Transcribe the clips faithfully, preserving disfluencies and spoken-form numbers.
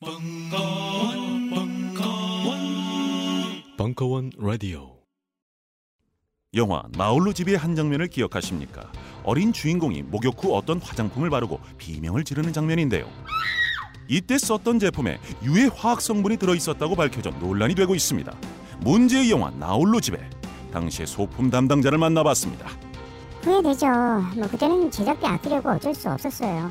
벙커원, 벙커원, 벙커원 라디오. 영화 나홀로 집의 한 장면을 기억하십니까? 어린 주인공이 목욕 후 어떤 화장품을 바르고 비명을 지르는 장면인데요. 이때 썼던 제품에 유해 화학 성분이 들어있었다고 밝혀져 논란이 되고 있습니다. 문제의 영화 나홀로 집에 당시의 소품 담당자를 만나봤습니다. 후회되죠. 뭐 그때는 제작비 아끼려고 어쩔 수 없었어요.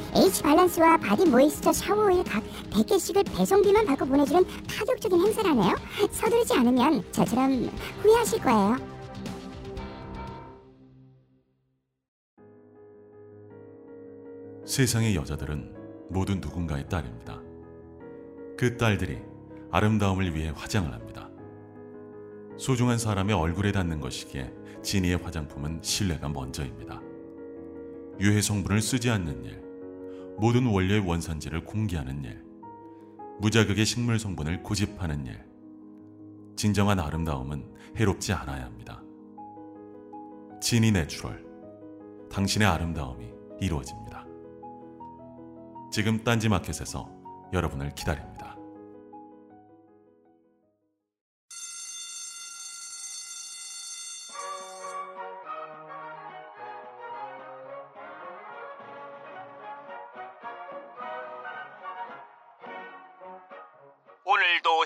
H발란스와 바디 모이스처 샤워오일 각 백 개씩을 배송비만 받고 보내주는 파격적인 행사라네요. 서두르지 않으면 저처럼 후회하실 거예요. 세상의 여자들은 모두 누군가의 딸입니다. 그 딸들이 아름다움을 위해 화장을 합니다. 소중한 사람의 얼굴에 닿는 것이기에 진이의 화장품은 신뢰가 먼저입니다. 유해 성분을 쓰지 않는 일, 모든 원료의 원산지를 공개하는 일, 무자극의 식물 성분을 고집하는 일. 진정한 아름다움은 해롭지 않아야 합니다. 진이 내추럴, 당신의 아름다움이 이루어집니다. 지금 딴지 마켓에서 여러분을 기다립니다. 오늘도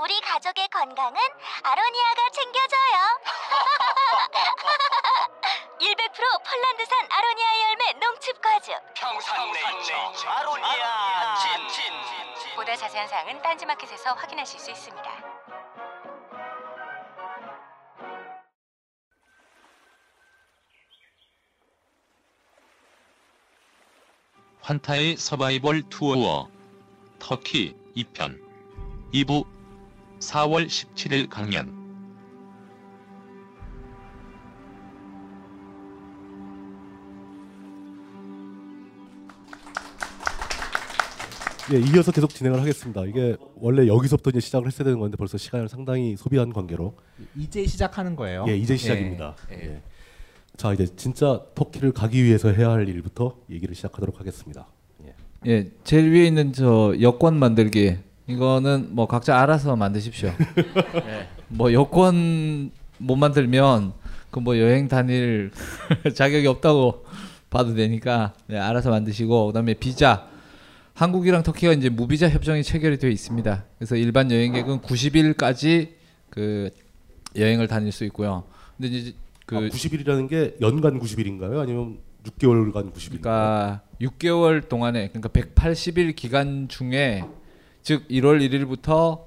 우리 가족의 건강은 아로니아가 챙겨줘요. 백 퍼센트 폴란드산 아로니아 열매 농축과즙 평산네이처 아로니아 진. 보다 자세한 사항은 딴지마켓에서 확인하실 수 있습니다. 환타의 서바이벌 투어 터키 이 편 이 부 사월 십칠일 강연. 예, 이어서 계속 진행을 하겠습니다. 이게 원래 여기서부터 이제 시작을 했어야 되는 건데 벌써 시간을 상당히 소비한 관계로 이제 시작하는 거예요. 예, 이제 시작입니다. 예, 예. 예. 자, 이제 진짜 터키를 가기 위해서 해야 할 일부터 얘기를 시작하도록 하겠습니다. 예, 예, 제일 위에 있는 저 여권 만들기. 이거는 뭐 각자 알아서 만드십시오. 예. 뭐 여권 못 만들면 그 뭐 여행 다닐 자격이 없다고 봐도 되니까 예, 알아서 만드시고, 그다음에 비자. 한국이랑 터키가 이제 무비자 협정이 체결이 되어 있습니다. 그래서 일반 여행객은 구십 일까지 그 여행을 다닐 수 있고요. 근데 이제 그 아, 구십 일이라는 게 연간 구십 일인가요? 아니면 육 개월간 구십 일인가요? 그러니까 육 개월 동안에, 그러니까 백팔십 일 기간 중에, 즉 일월 일일부터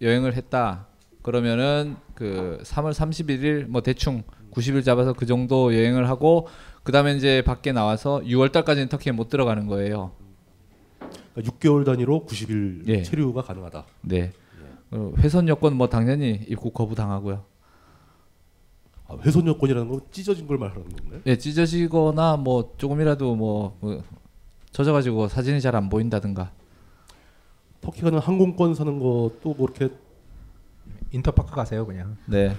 여행을 했다. 그러면은 그 삼월 삼십일일 뭐 대충 구십 일 잡아서 그 정도 여행을 하고, 그다음에 이제 밖에 나와서 유월 달까지는 터키에 못 들어가는 거예요. 육 개월 단위로 구십 일 예. 체류가 가능하다. 네. 예. 훼손 여권 뭐 당연히 입국 거부 당하고요. 아, 훼손 여권이라는 건 찢어진 걸 말하는 건가요? 네, 찢어지거나 뭐 조금이라도 뭐, 뭐 젖어가지고 사진이 잘 안 보인다든가. 터키 가는 항공권 사는 것도 뭐 이렇게 인터파크 가세요 그냥. 네.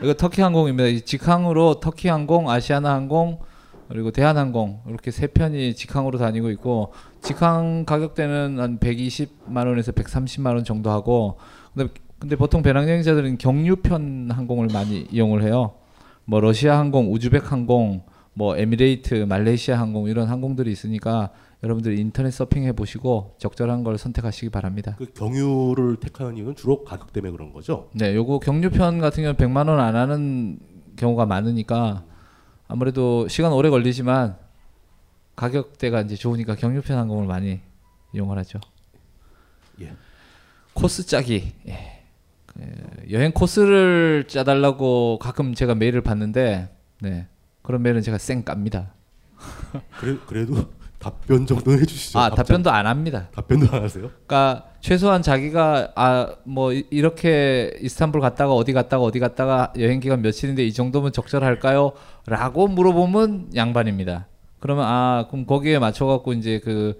이거 터키 항공입니다. 이 직항으로 터키 항공, 아시아나 항공, 그리고 대한항공 이렇게 세 편이 직항으로 다니고 있고, 직항 가격대는 한 백이십만 원에서 백삼십만 원 정도 하고, 근데 근데 보통 배낭여행자들은 경유편 항공을 많이 이용을 해요. 뭐 러시아 항공, 우즈벡 항공, 뭐 에미레이트, 말레이시아 항공 이런 항공들이 있으니까 여러분들이 인터넷 서핑해 보시고 적절한 걸 선택하시기 바랍니다. 그 경유를 택하는 이유는 주로 가격 때문에 그런 거죠? 네, 요거 경유편 같은 경우는 백만 원 안 하는 경우가 많으니까 아무래도 시간 오래 걸리지만 가격대가 이제 좋으니까 경유편 항공을 많이 이용을 하죠. 예. 코스 짜기. 예. 여행 코스를 짜달라고 가끔 제가 메일을 받는데, 네, 그런 메일은 제가 쌩 깝니다. 그래, 그래도 답변 정도는 해주시죠. 아, 답장. 답변도 안 합니다. 답변도 안 하세요? 그러니까 최소한 자기가 아, 뭐 이렇게 이스탄불 갔다가 어디 갔다가 어디 갔다가 여행 기간 며칠인데 이 정도면 적절할까요? 라고 물어보면 양반입니다. 그러면 아, 그럼 거기에 맞춰갖고 이제 그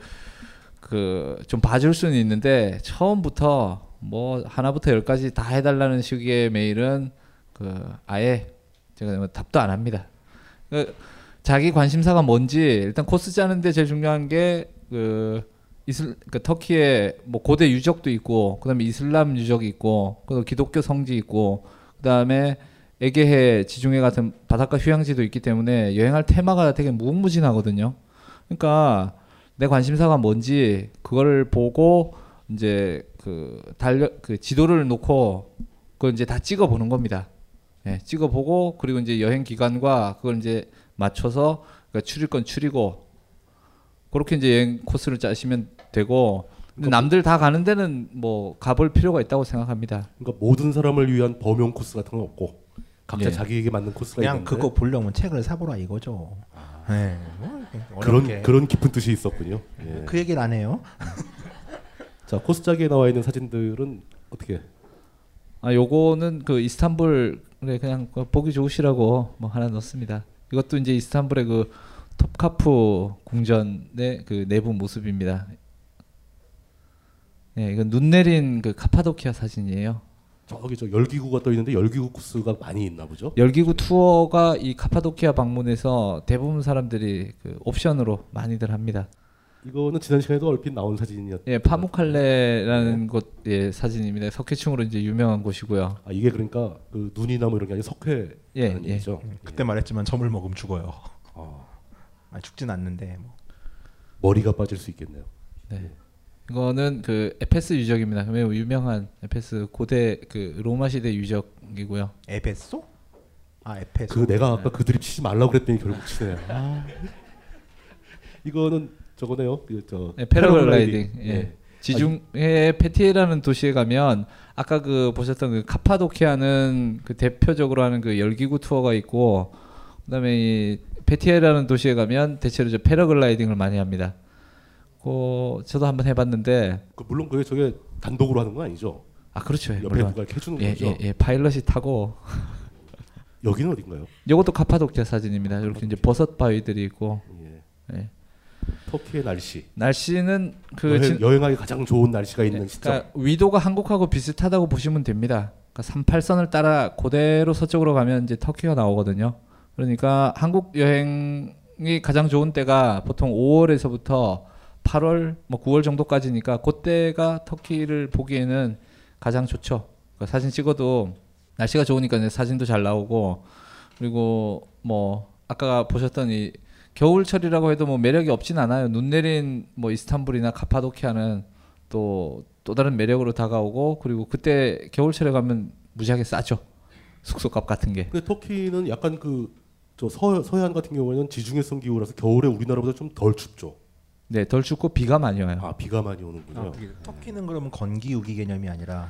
그 좀 봐줄 수는 있는데, 처음부터 뭐 하나부터 열까지 다 해달라는 식의 메일은 그 아예 제가 답도 안 합니다. 그 자기 관심사가 뭔지 일단 코스 짜는데 제일 중요한 게 그 이슬 그 터키에 뭐 고대 유적도 있고, 그다음에 이슬람 유적이 있고, 그다음 기독교 성지 있고, 그다음에 에게해 지중해 같은 바닷가 휴양지도 있기 때문에 여행할 테마가 되게 무궁무진하거든요. 그러니까 내 관심사가 뭔지 그거를 보고 이제 그 달려 그 지도를 놓고 그걸 이제 다 찍어 보는 겁니다. 예, 찍어 보고 그리고 이제 여행 기간과 그걸 이제 맞춰서, 그러니까 추릴 건 추리고 그렇게 이제 여행 코스를 짜시면 되고, 근데 남들 다 가는 데는 뭐 가볼 필요가 있다고 생각합니다. 그러니까 모든 사람을 위한 범용 코스 같은 건 없고 각자 예. 자기에게 맞는 코스가 있는데 그냥 그거 보려면 책을 사보라 이거죠. 아. 네. 그런 그런 깊은 뜻이 있었군요. 예. 그 얘기를 안 해요. 자, 코스 짜기에 나와 있는 사진들은 어떻게? 아, 요거는 그 이스탄불 그냥 보기 좋으시라고 뭐 하나 넣습니다. 이것도 이제 이스탄불의 그 톱카프 궁전의 그 내부 모습입니다. 예, 이건 눈 내린 그 카파도키아 사진이에요. 저기 저 열기구가 떠 있는데 열기구 코스가 많이 있나 보죠? 열기구 투어가 이 카파도키아 방문에서 대부분 사람들이 그 옵션으로 많이들 합니다. 이거는 지난 시간에도 얼핏 나온 사진이었죠. 예, 파무칼레라는 네. 곳의 사진입니다. 석회층으로 이제 유명한 곳이고요. 아, 이게 그러니까 그 눈이나 뭐 이런 게 아니라 석회라는 예, 얘기죠. 예. 그때 말했지만 점을 먹으면 죽어요. 아, 아니, 죽진 않는데 뭐. 머리가 빠질 수 있겠네요. 네, 네. 이거는 그 에페스 유적입니다. 매우 유명한 에페스 고대 그 로마 시대 유적이고요. 에베소? 아, 에페소. 그 내가 아까 그 드립 치지 말라고 그랬더니 결국 치네요. 아. 이거는 저거네요. 그 저 네, 패러글라이딩. 예. 네. 지중해 페티에라는 도시에 가면 아까 그 보셨던 그 카파도키아는 그 대표적으로 하는 그 열기구 투어가 있고, 그다음에 이 페티에라는 도시에 가면 대체로 저 패러글라이딩을 많이 합니다. 그 저도 한번 해봤는데 그 물론 그게 저게 단독으로 하는 건 아니죠? 아, 그렇죠. 옆에 물론. 누가 이렇게 해주는 예, 거죠. 예, 예, 파일럿이 타고. 여기는 어딘가요? 이것도 카파도키아 사진입니다. 카파도키아. 이렇게 이제 버섯 바위들이 있고. 예. 예. 터키의 날씨. 날씨는 그 여행, 진... 여행하기 가장 좋은 날씨가 있는 시점. 그러니까 위도가 한국하고 비슷하다고 보시면 됩니다. 그러니까 삼팔선을 따라 그대로 서쪽으로 가면 이제 터키가 나오거든요. 그러니까 한국 여행이 가장 좋은 때가 보통 오월에서부터 팔월, 뭐 구월 정도까지니까 그때가 터키를 보기에는 가장 좋죠. 그러니까 사진 찍어도 날씨가 좋으니까 이제 사진도 잘 나오고, 그리고 뭐 아까 보셨던 이 겨울철이라고 해도 뭐 매력이 없진 않아요. 눈 내린 뭐 이스탄불이나 카파도키아는 또 또 다른 매력으로 다가오고, 그리고 그때 겨울철에 가면 무지하게 싸죠. 숙소값 같은 게. 근데 터키는 약간 그 저 서해안 같은 경우에는 지중해성 기후라서 겨울에 우리나라보다 좀 덜 춥죠. 네, 덜 춥고 비가 많이 와요. 아, 비가 많이 오는군요. 아, 터키는 그러면 건기우기 개념이 아니라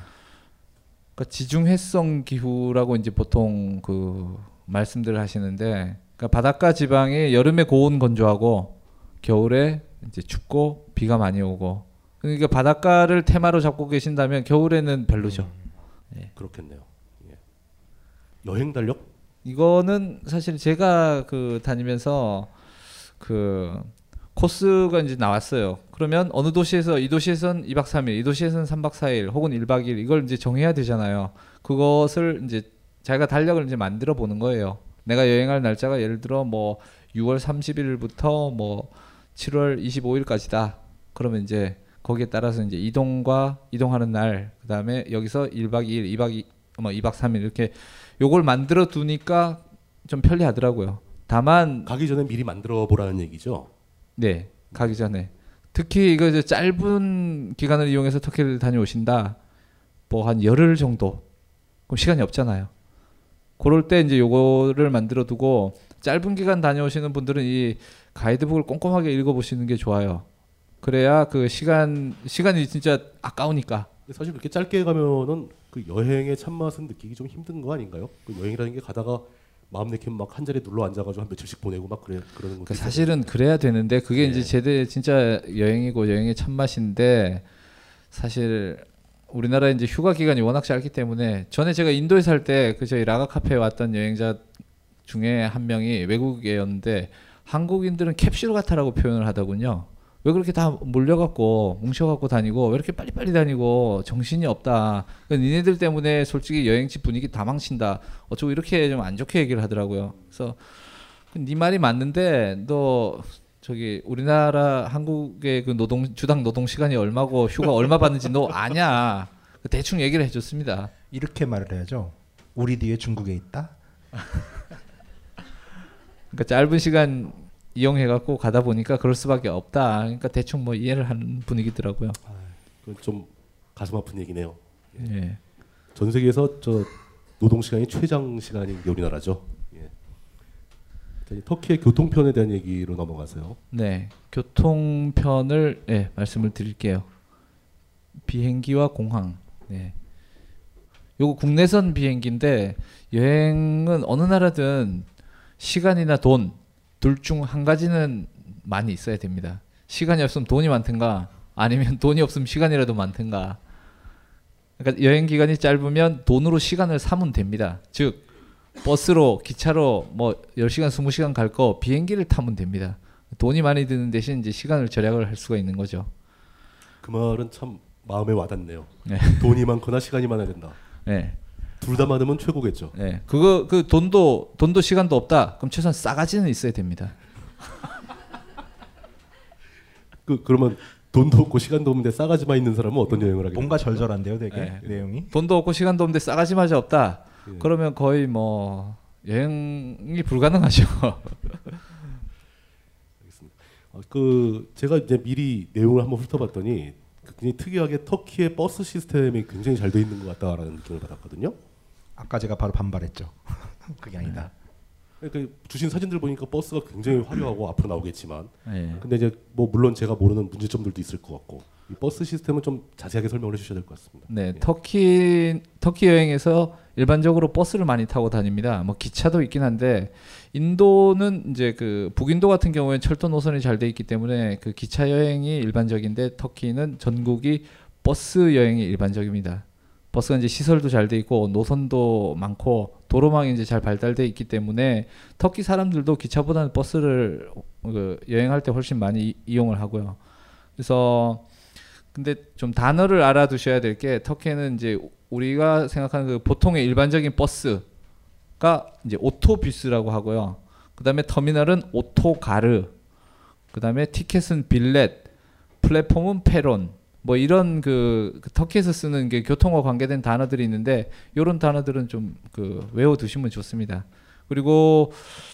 그러니까 지중해성 기후라고 이제 보통 그 말씀들을 하시는데, 그러니까 바닷가 지방이 여름에 고온 건조하고 겨울에 이제 춥고 비가 많이 오고, 그러니까 바닷가를 테마로 잡고 계신다면 겨울에는 별로죠. 음, 예. 그렇겠네요. 예. 여행 달력? 이거는 사실 제가 그 다니면서 그 코스가 이제 나왔어요. 그러면 어느 도시에서 이 도시에선 이박 삼일, 이 도시에선 삼박 사일 혹은 일박 이일 이걸 이제 정해야 되잖아요. 그것을 이제 자기가 달력을 이제 만들어 보는 거예요. 내가 여행할 날짜가 예를 들어 뭐 유월 삼십일부터 뭐 칠월 이십오일까지다. 그러면 이제 거기에 따라서 이제 이동과 이동하는 날, 그다음에 여기서 일박 이일, 이박 이, 뭐 이박 삼일 이렇게 요걸 만들어 두니까 좀 편리하더라고요. 다만 가기 전에 미리 만들어 보라는 얘기죠. 네, 가기 전에. 특히 이거 이제 짧은 기간을 이용해서 터키를 다녀오신다. 뭐 한 열흘 정도. 그럼 시간이 없잖아요. 그럴 때 이제 요거를 만들어 두고 짧은 기간 다녀오시는 분들은 이 가이드북을 꼼꼼하게 읽어보시는 게 좋아요. 그래야 그 시간 시간이 진짜 아까우니까. 사실 그렇게 짧게 가면은 그 여행의 참맛은 느끼기 좀 힘든 거 아닌가요? 그 여행이라는 게 가다가 마음 내키면 막 한 자리에 눌러 앉아가지고 한 며칠씩 보내고 막 그래 그러는 거. 사실은 그래야 되는데 그게 네. 이제 제대 진짜 여행이고 여행의 참맛인데 사실 우리나라 이제 휴가 기간이 워낙 짧기 때문에 전에 제가 인도에 살 때 그 저희 라가 카페에 왔던 여행자 중에 한 명이 외국인이었는데 한국인들은 캡슐 같아라고 표현을 하더군요. 왜 그렇게 다 몰려갖고 뭉쳐갖고 다니고 왜 이렇게 빨리빨리 다니고 정신이 없다. 그러니까 니네들 때문에 솔직히 여행지 분위기 다 망친다. 어쩌고 이렇게 좀 안 좋게 얘기를 하더라고요. 그래서 네 말이 맞는데 너 저기 우리나라 한국의 그 노동 주당 노동 시간이 얼마고 휴가 얼마 받는지 너 아냐. 대충 얘기를 해줬습니다. 이렇게 말을 해야죠. 우리 뒤에 중국에 있다. 그러니까 짧은 시간 이용해갖고 가다 보니까 그럴 수밖에 없다. 그러니까 대충 뭐 이해를 하는 분위기더라고요. 아, 그건 좀 가슴 아픈 얘기네요. 예. 예. 전 세계에서 저 노동 시간이 최장 시간인 게 우리나라죠. 예. 터키의 교통편에 대한 얘기로 넘어가세요. 네, 교통편을 예, 말씀을 드릴게요. 비행기와 공항. 네. 요거 국내선 비행기인데 여행은 어느 나라든 시간이나 돈 둘 중 한 가지는 많이 있어야 됩니다. 시간이 없으면 돈이 많든가 아니면 돈이 없으면 시간이라도 많든가. 그러니까 여행 기간이 짧으면 돈으로 시간을 사면 됩니다. 즉 버스로 기차로 뭐 열 시간 스무 시간 갈 거 비행기를 타면 됩니다. 돈이 많이 드는 대신 이제 시간을 절약을 할 수가 있는 거죠. 그 말은 참 마음에 와닿네요. 네. 돈이 많거나 시간이 많아야 된다. 네. 둘 다 많으면 최고겠죠. 네, 그거 그 돈도 돈도 시간도 없다. 그럼 최소한 싸가지는 있어야 됩니다. 그 그러면 돈도 없고 시간도 없는데 싸가지만 있는 사람은 어떤 여행을 하게? 뭔가 절절한데요, 되게 네. 내용이. 돈도 없고 시간도 없는데 싸가지마저 없다. 네. 그러면 거의 뭐 여행이 불가능하죠. 알겠습니다. 어, 그 제가 이제 미리 내용을 한번 훑어봤더니 굉장히 특이하게 터키의 버스 시스템이 굉장히 잘 돼 있는 것 같다라는 느낌을 받았거든요. 아까 제가 바로 반발했죠. 그게 아니다. 그러니까 주신 사진들 보니까 버스가 굉장히 화려하고 앞으로 나오겠지만 네. 근데 이제 뭐 물론 제가 모르는 문제점들도 있을 것 같고 이 버스 시스템은 좀 자세하게 설명을 해주셔야 될 것 같습니다. 네, 예. 터키 터키 여행에서 일반적으로 버스를 많이 타고 다닙니다. 뭐 기차도 있긴 한데 인도는 이제 그 북인도 같은 경우에 철도 노선이 잘 돼 있기 때문에 그 기차 여행이 일반적인데 터키는 전국이 버스 여행이 일반적입니다. 버스가 이제 시설도 잘 돼 있고 노선도 많고 도로망이 이제 잘 발달돼 있기 때문에 터키 사람들도 기차보다는 버스를 그 여행할 때 훨씬 많이 이, 이용을 하고요. 그래서 근데 좀 단어를 알아두셔야 될 게 터키는 이제 우리가 생각하는 그 보통의 일반적인 버스가 이제 오토비스라고 하고요. 그다음에 터미널은 오토가르. 그다음에 티켓은 빌렛, 플랫폼은 페론. 뭐 이런 그, 그 터키에서 쓰는 게 교통과 관계된 단어들이 있는데 이런 단어들은 좀 그 외워두시면 좋습니다. 그리고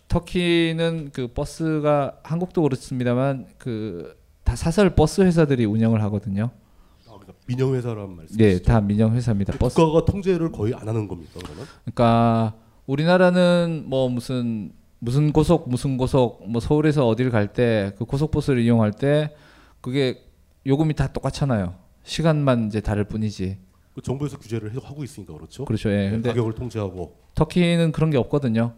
터키는 그 버스가 한국도 그렇습니다만 그 다 사설 버스 회사들이 운영을 하거든요. 아, 그러니까 민영 회사란 말씀이시죠? 네, 다 민영 회사입니다. 그 버스. 국가가 통제를 거의 안 하는 겁니까 그러면? 그러니까 우리나라는 뭐 무슨 무슨 고속 무슨 고속 뭐 서울에서 어디를 갈 때 그 고속버스를 이용할 때 그게 요금이 다 똑같잖아요. 시간만 이제 다를 뿐이지. 그 정부에서 규제를 하고 있으니까 그렇죠. 그렇죠. 예. 근데 가격을 통제하고. 터키는 그런 게 없거든요.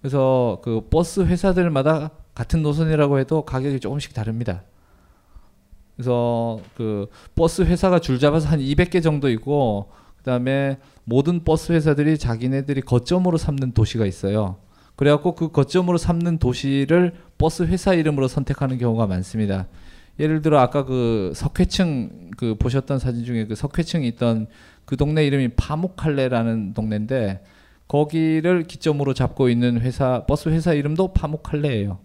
그래서 그 버스 회사들마다 같은 노선이라고 해도 가격이 조금씩 다릅니다. 그래서 그 버스 회사가 줄 잡아서 한 이백 개 정도 있고 그다음에 모든 버스 회사들이 자기네들이 거점으로 삼는 도시가 있어요. 그래갖고 그 거점으로 삼는 도시를 버스 회사 이름으로 선택하는 경우가 많습니다. 예를 들어 아까 그 석회층 그 보셨던 사진 중에 그 석회층이 있던 그 동네 이름이 파무칼레라는 동네인데 거기를 기점으로 잡고 있는 회사, 버스 회사 이름도 파묵칼레예요.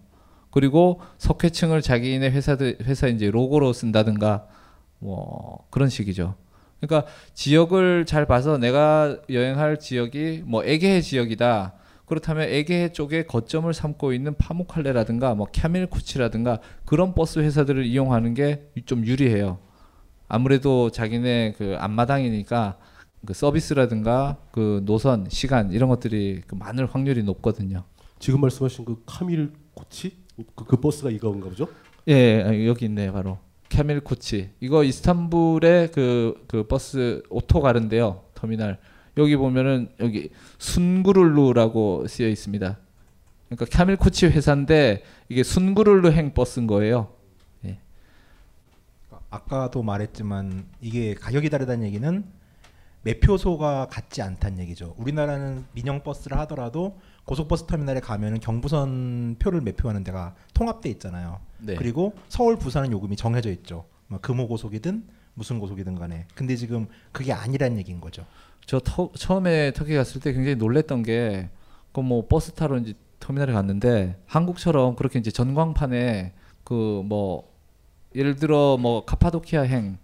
그리고 석회층을 자기네 회사들, 회사 이제 로고로 쓴다든가 뭐 그런 식이죠. 그러니까 지역을 잘 봐서 내가 여행할 지역이 뭐 에게해 지역이다. 그렇다면 에게해 쪽에 거점을 삼고 있는 파묵칼레라든가 뭐 캐멜코치라든가 그런 버스 회사들을 이용하는 게 좀 유리해요. 아무래도 자기네 그 앞마당이니까 그 서비스라든가 그 노선, 시간 이런 것들이 그 많을 확률이 높거든요. 지금 말씀하신 그 카밀 코치? 그, 그 버스가 이거인가 보죠? 예, 여기 있네요. 바로 카밀 코치. 이거 이스탄불의 그, 그 버스 오토가른데요. 터미널. 여기 보면은 여기 순구룰루라고 쓰여 있습니다. 그러니까 카밀 코치 회사인데 이게 순구룰루행 버스인 거예요. 예. 아까도 말했지만 이게 가격이 다르다는 얘기는 매표소가 같지 않다는 얘기죠. 우리나라는 민영 버스를 하더라도 고속버스 터미널에 가면은 경부선 표를 매표하는 데가 통합돼 있잖아요. 네. 그리고 서울, 부산은 요금이 정해져 있죠. 금호고속이든 무슨 고속이든 간에. 근데 지금 그게 아니란 얘기인 거죠. 저 터, 처음에 터키 갔을 때 굉장히 놀랬던 게 그 뭐 버스 타러 이제 터미널에 갔는데 한국처럼 그렇게 이제 전광판에 그 뭐 예를 들어 뭐 카파도키아행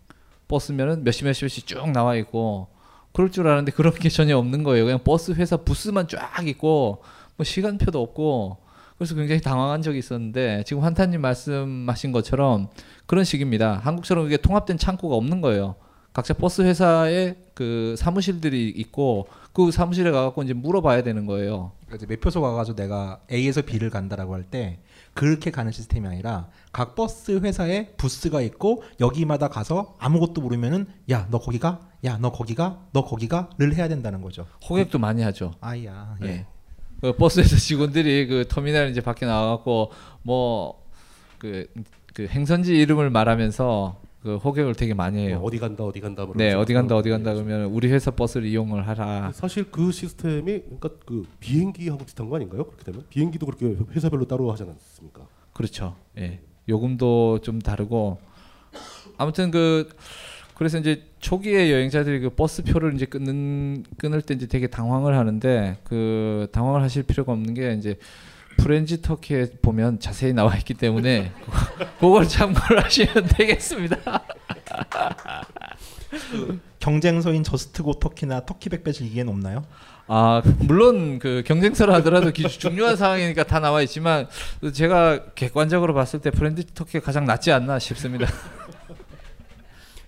버스면은 몇시 몇시 몇시 쭉 나와 있고 그럴 줄 알았는데 그런 게 전혀 없는 거예요. 그냥 버스 회사 부스만 쫙 있고 뭐 시간표도 없고 그래서 굉장히 당황한 적이 있었는데 지금 환타님 말씀하신 것처럼 그런 식입니다. 한국처럼 이게 통합된 창고가 없는 거예요. 각자 버스 회사의 그 사무실들이 있고 그 사무실에 가서 이제 물어봐야 되는 거예요. 그러니까 이제 매표소 가서 내가 A에서 B를 간다라고 할 때 그렇게 가는 시스템이 아니라 각 버스 회사에 부스가 있고 여기마다 가서 아무것도 모르면은 야 너 거기가 야 너 거기가 너 거기가를 해야 된다는 거죠. 호객도 그, 많이 하죠. 아야 예. 네. 그 버스에서 직원들이 그 터미널 이제 밖에 나와갖고 뭐 그 그 행선지 이름을 말하면서 그 호객을 되게 많이 해요. 뭐 어디 간다 어디 간다 그러면서. 네 어디 간다 어디 간다 그러면 우리 회사 버스를 이용을 하라. 사실 그 시스템이 그러니까 그 비행기하고 비슷한 거 아닌가요? 그렇게 되면 비행기도 그렇게 회사별로 따로 하지 않았습니까? 그렇죠. 예. 요금도 좀 다르고 아무튼 그 그래서 이제 초기에 여행자들이 그 버스표를 이제 끊는 끊을 때 이제 되게 당황을 하는데 그 당황을 하실 필요가 없는 게 이제 프렌즈 터키에 보면 자세히 나와 있기 때문에 그걸 참고를 하시면 되겠습니다. 그 경쟁서인 저스트고 터키나 터키백배 즐기엔 없나요? 아 물론 그 경쟁서를 하더라도 중요한 사항이니까 다 나와 있지만 제가 객관적으로 봤을 때 프렌즈 터키가 가장 낫지 않나 싶습니다.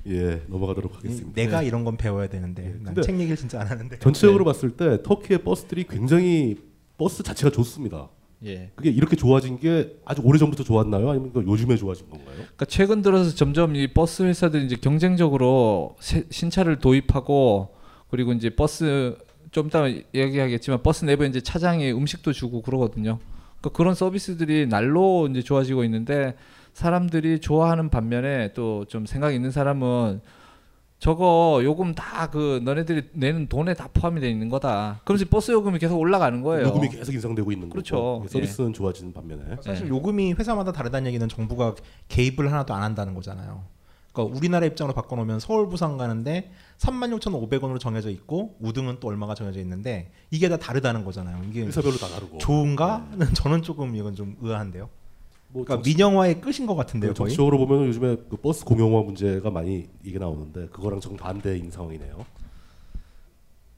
예 넘어가도록 하겠습니다. 내가 이런 건 배워야 되는데 난 책 얘기를 진짜 안 하는데 전체적으로 네. 봤을 때 터키의 버스들이 굉장히 버스 자체가 좋습니다. 예. 그게 이렇게 좋아진 게 아주 오래전부터 좋았나요? 아니면 요즘에 좋아진 건가요? 그러니까 최근 들어서 점점 이 버스 회사들이 이제 경쟁적으로 새, 신차를 도입하고 그리고 이제 버스 좀 이따 얘기하겠지만 버스 내부에 이제 차장이 음식도 주고 그러거든요. 그러니까 그런 서비스들이 날로 이제 좋아지고 있는데 사람들이 좋아하는 반면에 또 좀 생각 있는 사람은 저거 요금 다 그 너네들이 내는 돈에 다 포함이 돼 있는 거다. 그래서 버스 요금이 계속 올라가는 거예요. 요금이 계속 인상되고 있는 그렇죠. 거고. 그렇죠. 서비스는 예. 좋아지는 반면에. 사실 예. 요금이 회사마다 다르다는 얘기는 정부가 개입을 하나도 안 한다는 거잖아요. 그러니까 우리나라 입장으로 바꿔놓으면 서울 부산 가는데 삼만 육천오백 원으로 정해져 있고 우등은 또 얼마가 정해져 있는데 이게 다 다르다는 거잖아요. 이게 회사별로 다 다르고. 좋은가는 네. 저는 조금 이건 좀 의아한데요. 뭐 그러니까 민영화의 끝인 것 같은데요. 정치적으로 보면 요즘에 그 버스 공용화 문제가 많이 이게 나오는데 그거랑 정반대인 상황이네요.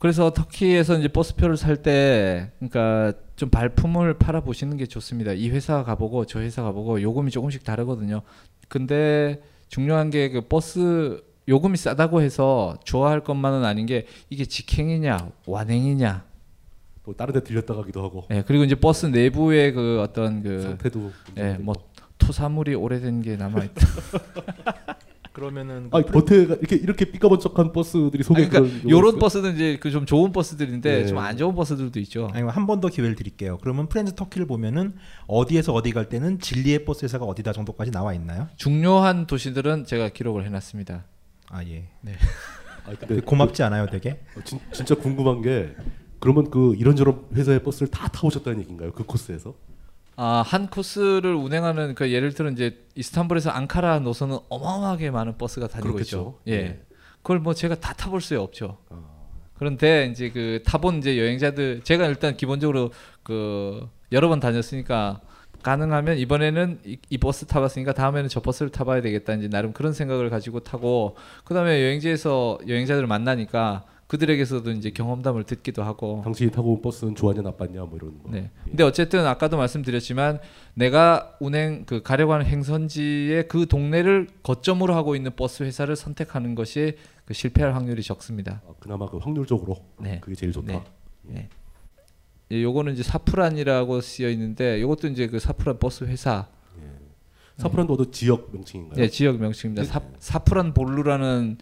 그래서 터키에서 이제 버스표를 살 때 그러니까 좀 발품을 팔아 보시는 게 좋습니다. 이 회사 가보고 저 회사 가보고 요금이 조금씩 다르거든요. 근데 중요한 게 그 버스 요금이 싸다고 해서 좋아할 것만은 아닌 게 이게 직행이냐 완행이냐. 뭐 다른 데 들렸다 가기도 하고. 네, 그리고 이제 버스 내부의 그 어떤 그 상태도. 네, 뭐 토사물이 오래된 게 남아 있다. 그러면은. 아, 버테가 이렇게 이렇게 삐까번쩍한 버스들이 소개. 그러니까 이런 버스는 이제 그 좀 좋은 버스들인데 네. 좀 안 좋은 버스들도 있죠. 아니, 한 번 더 기회를 드릴게요. 그러면 프렌즈 터키를 보면은 어디에서 어디 갈 때는 진리의 버스 회사가 어디다 정도까지 나와 있나요? 중요한 도시들은 제가 기록을 해놨습니다. 아 예. 네. 아, 근데 고맙지 않아요, 되게? 진, 진짜 궁금한 게. 그러면 그 이런저런 회사의 버스를 다 타보셨다는 얘기인가요? 그 코스에서? 아, 한 코스를 운행하는 그 예를 들어 이제 이스탄불에서 앙카라 노선은 어마어마하게 많은 버스가 다니고 그렇겠죠. 있죠. 예, 네. 그걸 뭐 제가 다 타볼 수 없죠. 아, 그런데 이제 그 타본 이제 여행자들, 제가 일단 기본적으로 그 여러 번 다녔으니까 가능하면 이번에는 이, 이 버스 타봤으니까 다음에는 저 버스를 타봐야 되겠다, 이제 나름 그런 생각을 가지고 타고, 그 다음에 여행지에서 여행자들을 만나니까 그들에게서도 이제 경험담을 듣기도 하고, 당신이 타고 온 버스는 좋았냐 나빴냐 뭐 이런 거. 네. 근데 어쨌든 아까도 말씀드렸지만 내가 운행 그 가려고 하는 행선지의 그 동네를 거점으로 하고 있는 버스 회사를 선택하는 것이 그 실패할 확률이 적습니다. 아, 그나마 그 확률적으로 네. 그게 제일 좋다. 네. 네. 예, 요거는 이제 사프란이라고 쓰여 있는데 요것도 이제 그 사프란 버스 회사. 예. 사프란도 네. 지역 명칭인가요? 네, 지역 명칭입니다. 네. 사, 사프란볼루라는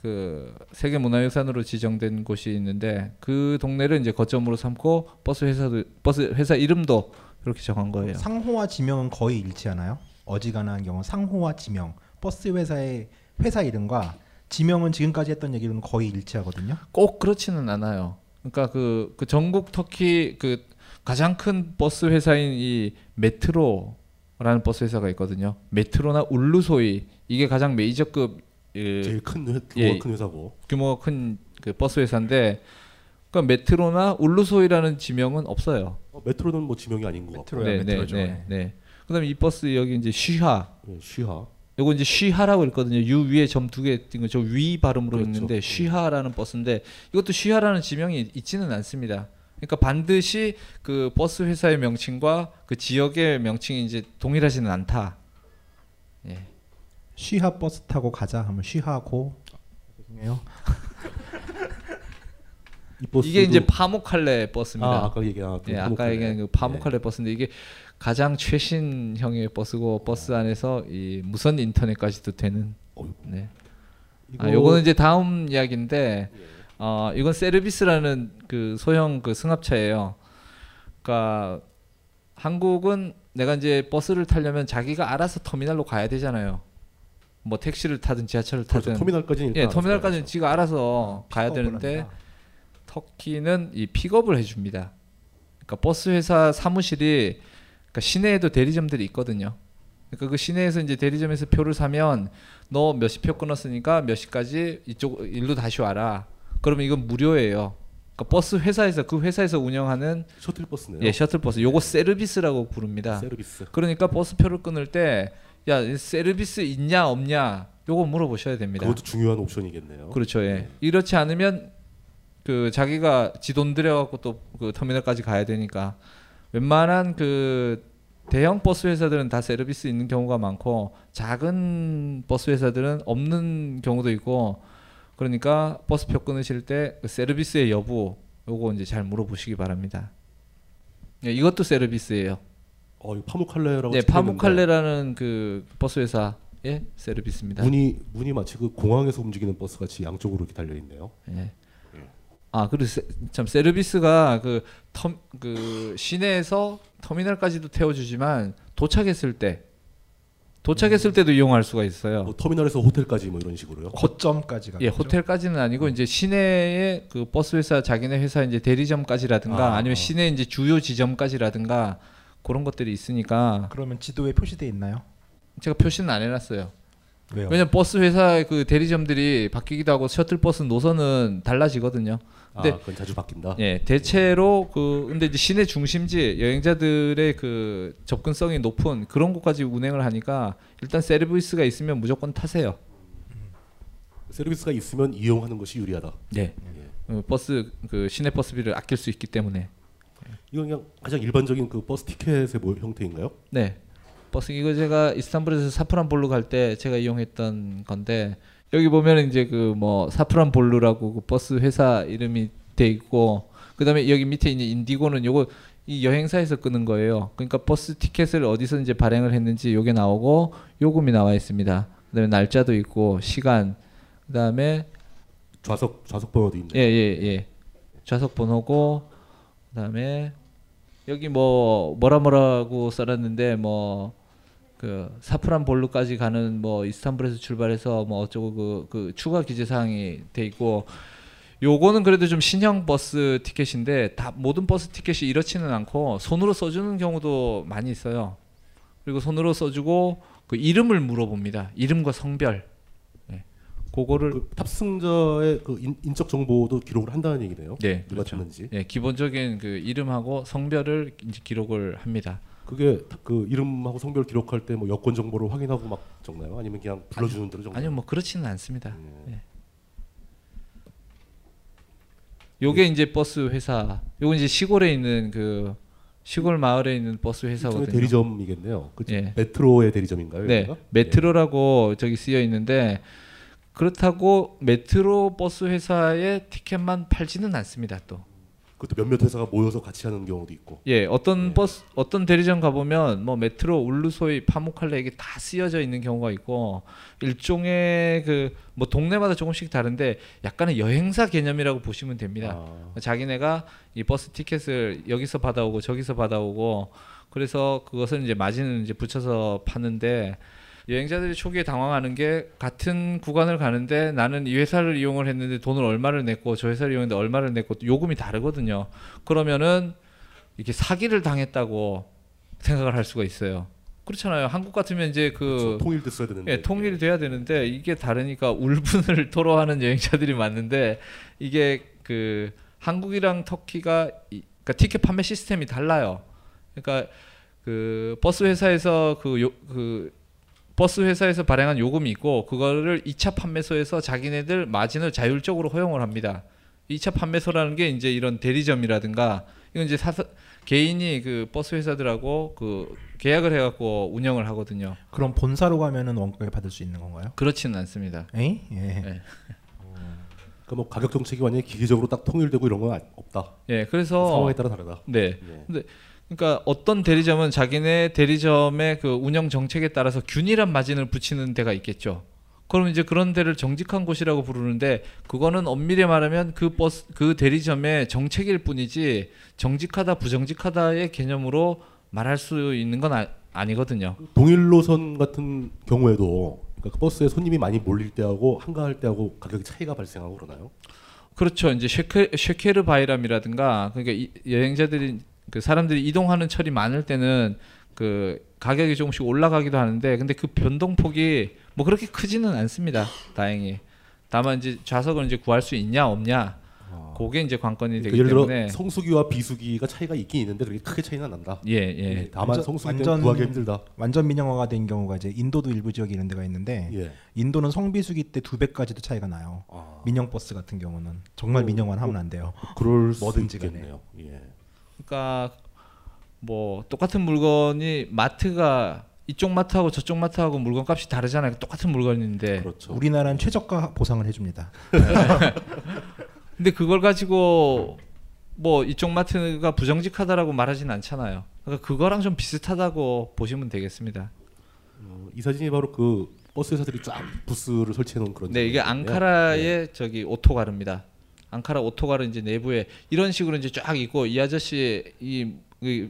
그 세계 문화유산으로 지정된 곳이 있는데 그 동네를 이제 거점으로 삼고 버스 회사도 버스 회사 이름도 그렇게 정한 거예요. 상호와 지명은 거의 일치하나요? 어지간한 경우 상호와 지명, 버스 회사의 회사 이름과 지명은 지금까지 했던 얘기로는 거의 일치하거든요. 꼭 그렇지는 않아요. 그러니까 그, 그 전국 터키 그 가장 큰 버스 회사인 이 메트로라는 버스 회사가 있거든요. 메트로나 울루소이, 이게 가장 메이저급 그 제일 큰, 회, 예, 큰 회사고 규모가 큰 그 버스 회사인데, 그러니까 메트로나 울루소이라는 지명은 없어요. 어, 메트로는 뭐 지명이 아닌 것 같고. 네, 메트로죠. 네, 네, 네. 그다음에 이 버스 여기 이제 쉬하. 네, 쉬하. 요거 이제 쉬하라고 읽거든요. 유 위에 점 두 개 있는 거 저 위 발음으로 그렇죠. 읽는데 쉬하라는 버스인데 이것도 쉬하라는 지명이 있지는 않습니다. 그러니까 반드시 그 버스 회사의 명칭과 그 지역의 명칭이 이제 동일하지는 않다. 예. 쉬하 버스 타고 가자 하면 쉬하고. 죄송해요. 이게 이제 파무칼레 버스입니다. 아, 아까 얘기한 예, 아까 얘기한 그 파무칼레 네. 버스인데 이게 가장 최신형의 버스고 버스 안에서 이 무선 인터넷까지도 되는. 네. 아, 요거는 이제 다음 이야기인데 어, 이건 세르비스라는 그 소형 그 승합차예요. 그러니까 한국은 내가 이제 버스를 타려면 자기가 알아서 터미널로 가야 되잖아요. 뭐 택시를 타든 지하철을 타든 그렇죠. 터미널까지는 일단 예, 터미널까지는 지가 알아서 가야 되는데 한다. 터키는 이 픽업을 해줍니다. 그러니까 버스 회사 사무실이 그러니까 시내에도 대리점들이 있거든요. 그러니까 그 시내에서 이제 대리점에서 표를 사면 너 몇 시 표 끊었으니까 몇 시까지 이쪽 일로 다시 와라. 그러면 이건 무료예요. 그러니까 버스 회사에서 그 회사에서 운영하는 셔틀 버스네요. 예, 셔틀 버스. 요거 세르비스라고 부릅니다. 세르비스. 그러니까 버스 표를 끊을 때 야 세르비스 있냐 없냐 요거 물어보셔야 됩니다. 그것도 중요한 옵션이겠네요. 그렇죠. 예. 네. 이렇지 않으면 그 자기가 지돈 들여갖고 또 그 터미널까지 가야 되니까 웬만한 그 대형 버스 회사들은 다 세르비스 있는 경우가 많고 작은 버스 회사들은 없는 경우도 있고, 그러니까 버스표 끊으실 때 그 세르비스의 여부 요거 이제 잘 물어보시기 바랍니다. 예, 이것도 세르비스예요. 어, 이 파무칼레라고. 네, 파무칼레라는 그 버스 회사의 세르비스입니다. 문이 문이 마치 그 공항에서 움직이는 버스 같이 양쪽으로 이렇게 달려 있네요. 네. 네. 아, 그리고 세, 참 세르비스가 그, 텀, 그 시내에서 터미널까지도 태워주지만 도착했을 때 도착했을 때도 이용할 수가 있어요. 뭐, 터미널에서 호텔까지 뭐 이런 식으로요? 거점까지 가죠. 예, 호텔까지는 아니고 음. 이제 시내에 그 버스 회사 자기네 회사 이제 대리점까지라든가 아, 아니면 어. 시내 이제 주요 지점까지라든가. 그런 것들이 있으니까. 그러면 지도에 표시돼 있나요? 제가 표시는 안 해놨어요. 왜요? 왜냐면 버스 회사의 그 대리점들이 바뀌기도 하고 셔틀버스 노선은 달라지거든요. 근데 아, 그건 자주 바뀐다. 예, 대체로 그 근데 이제 시내 중심지 여행자들의 그 접근성이 높은 그런 곳까지 운행을 하니까 일단 세르비스가 있으면 무조건 타세요. 음. 세르비스가 있으면 이용하는 것이 유리하다. 네. 예. 예. 버스 그 시내 버스비를 아낄 수 있기 때문에. 이건 그냥 가장 일반적인 그 버스 티켓의 뭐 형태인가요? 네, 버스 이거 제가 이스탄불에서 사프란볼루 갈 때 제가 이용했던 건데 여기 보면 이제 그 뭐 사프란볼루라고 그 버스 회사 이름이 돼 있고 그다음에 여기 밑에 이제 인디고는 요거 이 여행사에서 끄는 거예요. 그러니까 버스 티켓을 어디서 이제 발행을 했는지 요게 나오고 요금이 나와 있습니다. 그다음에 날짜도 있고 시간, 그다음에 좌석 좌석 번호도 있네요. 예, 예, 예. 좌석 번호고. 그다음에 여기 뭐 뭐라 뭐라고 써놨는데 뭐 그 사프란볼루까지 가는 뭐 이스탄불에서 출발해서 뭐 어쩌고 그, 그 추가 기재 사항이 돼 있고 요거는 그래도 좀 신형 버스 티켓인데 다 모든 버스 티켓이 이렇지는 않고 손으로 써주는 경우도 많이 있어요. 그리고 손으로 써주고 그 이름을 물어봅니다. 이름과 성별. 그거를 그 탑승자의 그 인, 인적 정보도 기록을 한다는 얘기네요. 네, 누가 탔는지. 그렇죠. 네, 기본적인 그 이름하고 성별을 이제 기록을 합니다. 그게 그 이름하고 성별 기록할 때 뭐 여권 정보를 확인하고 막 적나요? 아니면 그냥 불러주는 아니, 대로 적나요? 아니요, 뭐 그렇지는 않습니다. 음. 네. 요게 네. 이제 버스 회사. 요건 이제 시골에 있는 그 시골 마을에 있는 버스 회사거든요. 대리점이겠네요. 그 예. 메트로의 대리점인가요? 네, 여기가? 메트로라고 예. 저기 쓰여 있는데 그렇다고 메트로 버스 회사의 티켓만 팔지는 않습니다. 또 그것도 몇몇 회사가 모여서 같이 하는 경우도 있고. 예, 어떤 예. 버스 어떤 대리점 가 보면 뭐 메트로, 울루소이, 파무칼레 이게 다 쓰여져 있는 경우가 있고 일종의 그 뭐 동네마다 조금씩 다른데 약간의 여행사 개념이라고 보시면 됩니다. 아. 자기네가 이 버스 티켓을 여기서 받아오고 저기서 받아오고 그래서 그것을 이제 마진을 이제 붙여서 파는데 여행자들이 초기에 당황하는 게 같은 구간을 가는데 나는 이 회사를 이용을 했는데 돈을 얼마를 냈고 저 회사를 이용했는데 얼마를 냈고 요금이 다르거든요. 그러면은 이렇게 사기를 당했다고 생각을 할 수가 있어요. 그렇잖아요. 한국 같으면 이제 그 그렇죠. 통일됐어야 되는데 예, 통일돼야 되는데 이게 다르니까 울분을 토로하는 여행자들이 많은데 이게 그 한국이랑 터키가 이, 그러니까 티켓 판매 시스템이 달라요. 그러니까 그 버스 회사에서 그 요, 그 버스 회사에서 발행한 요금이 있고 그거를 이 차 판매소에서 자기네들 마진을 자율적으로 허용을 합니다. 이 차 판매소라는 게 이제 이런 대리점이라든가 이건 이제 사서, 개인이 그 버스 회사들하고 그 계약을 해갖고 운영을 하거든요. 그럼 본사로 가면은 원가를 받을 수 있는 건가요? 그렇지는 않습니다. 에이? 예. 예. 그러니까 뭐 가격 정책이 완전히 기계적으로 딱 통일되고 이런 건 없다. 예. 그래서 상황에 따라 다르다. 네. 예. 근데 그러니까 어떤 대리점은 자기네 대리점의 그 운영 정책에 따라서 균일한 마진을 붙이는 데가 있겠죠. 그럼 이제 그런 데를 정직한 곳이라고 부르는데 그거는 엄밀히 말하면 그 버스 그 대리점의 정책일 뿐이지 정직하다 부정직하다의 개념으로 말할 수 있는 건 아, 아니거든요. 동일 노선 같은 경우에도 그러니까 버스에 손님이 많이 몰릴 때하고 한가할 때하고 가격이 차이가 발생하고 그러나요? 그렇죠. 이제 쉐케, 쉐케르 바이람이라든가 그러니까 이, 여행자들이 그 사람들이 이동하는 철이 많을 때는 그 가격이 조금씩 올라가기도 하는데 근데 그 변동폭이 뭐 그렇게 크지는 않습니다. 다행히. 다만 이제 좌석을 이제 구할 수 있냐 없냐 아. 그게 이제 관건이 되기 예를 들어 때문에 성수기와 비수기가 차이가 있긴 있는데 그렇게 크게 차이는 난다. 예, 예. 다만 완전, 성수기 때문에 구하기 힘들다. 완전 민영화가 된 경우가 이제 인도도 일부 지역에 이런 데가 있는데 예. 인도는 성비수기 때 두 배까지도 차이가 나요. 아. 민영버스 같은 경우는 정말 어, 민영화는 어, 하면 안 돼요. 그럴 뭐든지 간에. 예. 그러니까 뭐 똑같은 물건이 마트가 이쪽 마트하고 저쪽 마트하고 물건값이 다르잖아요. 똑같은 물건인데 그렇죠. 우리나라는 최저가 보상을 해줍니다. 근데 그걸 가지고 뭐 이쪽 마트가 부정직하다라고 말하진 않잖아요. 그러니까 그거랑 좀 비슷하다고 보시면 되겠습니다. 어, 이 사진이 바로 그 버스 회사들이 쫙 부스를 설치해 놓은 그런. 네, 이게 아랑카라의 네. 저기 오토가르입니다. 앙카라 오토가르 이제 내부에 이런 식으로 이제 쫙 있고 이 아저씨 이, 이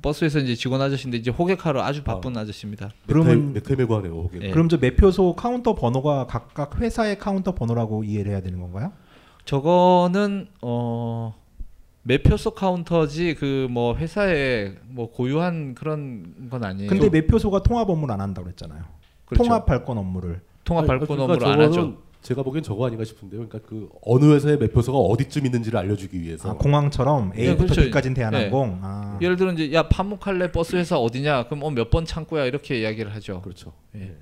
버스에서 이제 직원 아저씨인데 이제 호객하러 아주 바쁜 아, 아저씨입니다. 그러면 매매고 하네요. 호객. 네. 그럼 저 매표소 카운터 번호가 각각 회사의 카운터 번호라고 이해를 해야 되는 건가요? 저거는 어 매표소 카운터지 그 뭐 회사의 뭐 고유한 그런 건 아니에요. 근데 매표소가 통합 업무를 안 한다고 했잖아요. 그렇죠. 통합 발권 업무를. 통합 발권 그러니까 업무를 안 하죠. 제가 보기엔 저거 아닌가 싶은데요. 그러니까 그 어느 회사의 매표소가 어디쯤 있는지를 알려주기 위해서 아, 공항처럼 A부터 네, B까지는 대한항공. 네. 아. 예를 들어 이제 야 파무칼레 버스 회사 어디냐? 그럼 어, 몇 번 창구야 이렇게 이야기를 하죠. 그렇죠. 예. 네.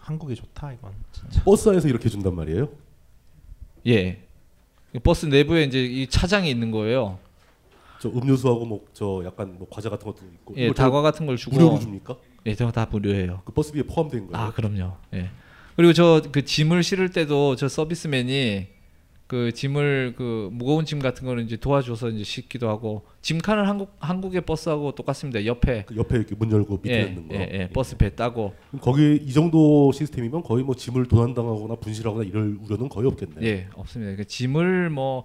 한국이 좋다 이건. 진짜. 버스에서 이렇게 준단 말이에요? 예. 버스 내부에 이제 이 차장이 있는 거예요. 저 음료수하고 뭐 저 약간 뭐 과자 같은 것도 있고. 예, 다과 같은 걸 주고. 무료로 줍니까? 예, 저 다 무료예요. 그 버스비에 포함된 거예요? 아, 그럼요. 예. 그리고 저 그 짐을 실을 때도 저 서비스맨이 그 짐을 그 무거운 짐 같은 거는 이제 도와줘서 이제 싣기도 하고 짐칸은 한국 한국의 버스하고 똑같습니다. 옆에 그 옆에 이렇게 문 열고 밑에 예, 있는 거. 예, 예. 버스 배 따고. 거기 이 정도 시스템이면 거의 뭐 짐을 도난당하거나 분실하거나 이럴 우려는 거의 없겠네요. 예, 없습니다. 그러니까 짐을 뭐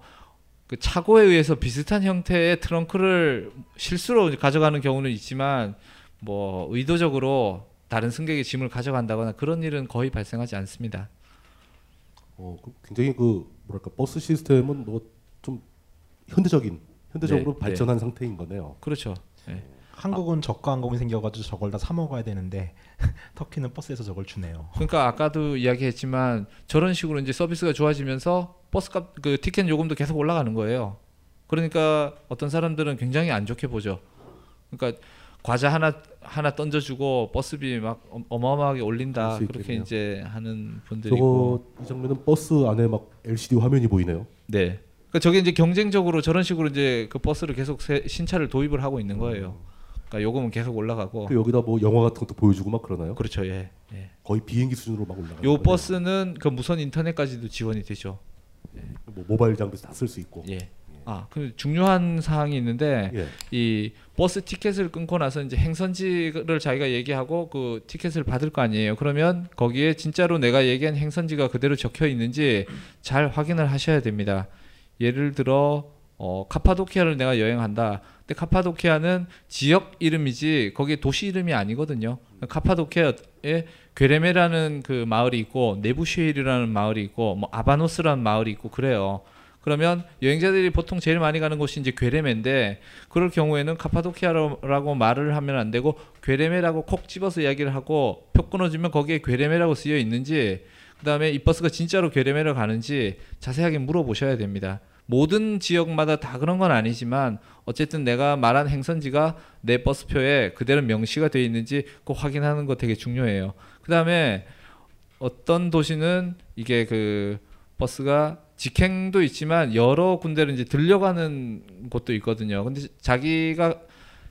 그 차고에 의해서 비슷한 형태의 트렁크를 실수로 가져가는 경우는 있지만 뭐 의도적으로 다른 승객이 짐을 가져간다거나 그런 일은 거의 발생하지 않습니다. 어, 굉장히 그 뭐랄까 버스 시스템은 뭐 좀 현대적인 현대적으로 네, 발전한 네. 상태인 거네요. 그렇죠. 네. 한국은 아. 저가 항공이 생겨가지고 저걸 다 사 먹어야 되는데 터키는 버스에서 저걸 주네요. 그러니까 아까도 이야기했지만 저런 식으로 이제 서비스가 좋아지면서 버스값, 그 티켓 요금도 계속 올라가는 거예요. 그러니까 어떤 사람들은 굉장히 안 좋게 보죠. 그러니까 과자 하나 하나 던져주고 버스비 막 어마어마하게 올린다 그렇게 이제 하는 분들이고. 저거 이 장면은 버스 안에 막 엘시디 화면이 보이네요. 네. 그러니까 저게 이제 경쟁적으로 저런 식으로 이제 그 버스를 계속 새, 신차를 도입을 하고 있는 거예요. 그러니까 요금은 계속 올라가고. 또 여기다 뭐 영화 같은 것도 보여주고 막 그러나요? 그렇죠, 예. 예. 거의 비행기 수준으로 막 올라가요. 요 버스는 그 무선 인터넷까지도 지원이 되죠. 예. 뭐 모바일 장비도 다 쓸 수 있고. 예. 아, 그 중요한 사항이 있는데 예. 이 버스 티켓을 끊고 나서 이제 행선지를 자기가 얘기하고 그 티켓을 받을 거 아니에요. 그러면 거기에 진짜로 내가 얘기한 행선지가 그대로 적혀 있는지 잘 확인을 하셔야 됩니다. 예를 들어 어, 카파도키아를 내가 여행한다. 근데 카파도키아는 지역 이름이지 거기에 도시 이름이 아니거든요. 카파도키아에 괴레메라는 그 마을이 있고 네부쉐일이라는 마을이 있고 뭐 아바노스라는 마을이 있고 그래요. 그러면 여행자들이 보통 제일 많이 가는 곳이 이제 괴레메인데 그럴 경우에는 카파도키아라고 말을 하면 안 되고 괴레메라고 콕 집어서 이야기를 하고 표 끊어주면 거기에 괴레메라고 쓰여 있는지 그 다음에 이 버스가 진짜로 괴레메로 가는지 자세하게 물어보셔야 됩니다. 모든 지역마다 다 그런 건 아니지만 어쨌든 내가 말한 행선지가 내 버스표에 그대로 명시가 되어 있는지 꼭 확인하는 거 되게 중요해요. 그 다음에 어떤 도시는 이게 그 버스가 직행도 있지만 여러 군데를 이제 들려가는 곳도 있거든요. 근데 자기가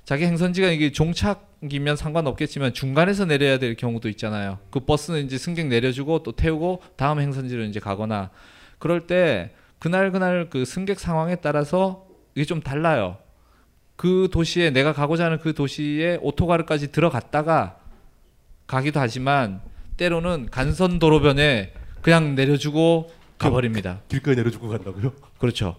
자기 행선지가 이게 종착이면 상관없겠지만 중간에서 내려야 될 경우도 있잖아요. 그 버스는 이제 승객 내려주고 또 태우고 다음 행선지로 이제 가거나 그럴 때 그날 그날 그 승객 상황에 따라서 이게 좀 달라요. 그 도시에 내가 가고자 하는 그 도시에 오토가르까지 들어갔다가 가기도 하지만 때로는 간선 도로변에 그냥 내려주고 가버립니다. 길가에 내려주고 간다고요? 그렇죠.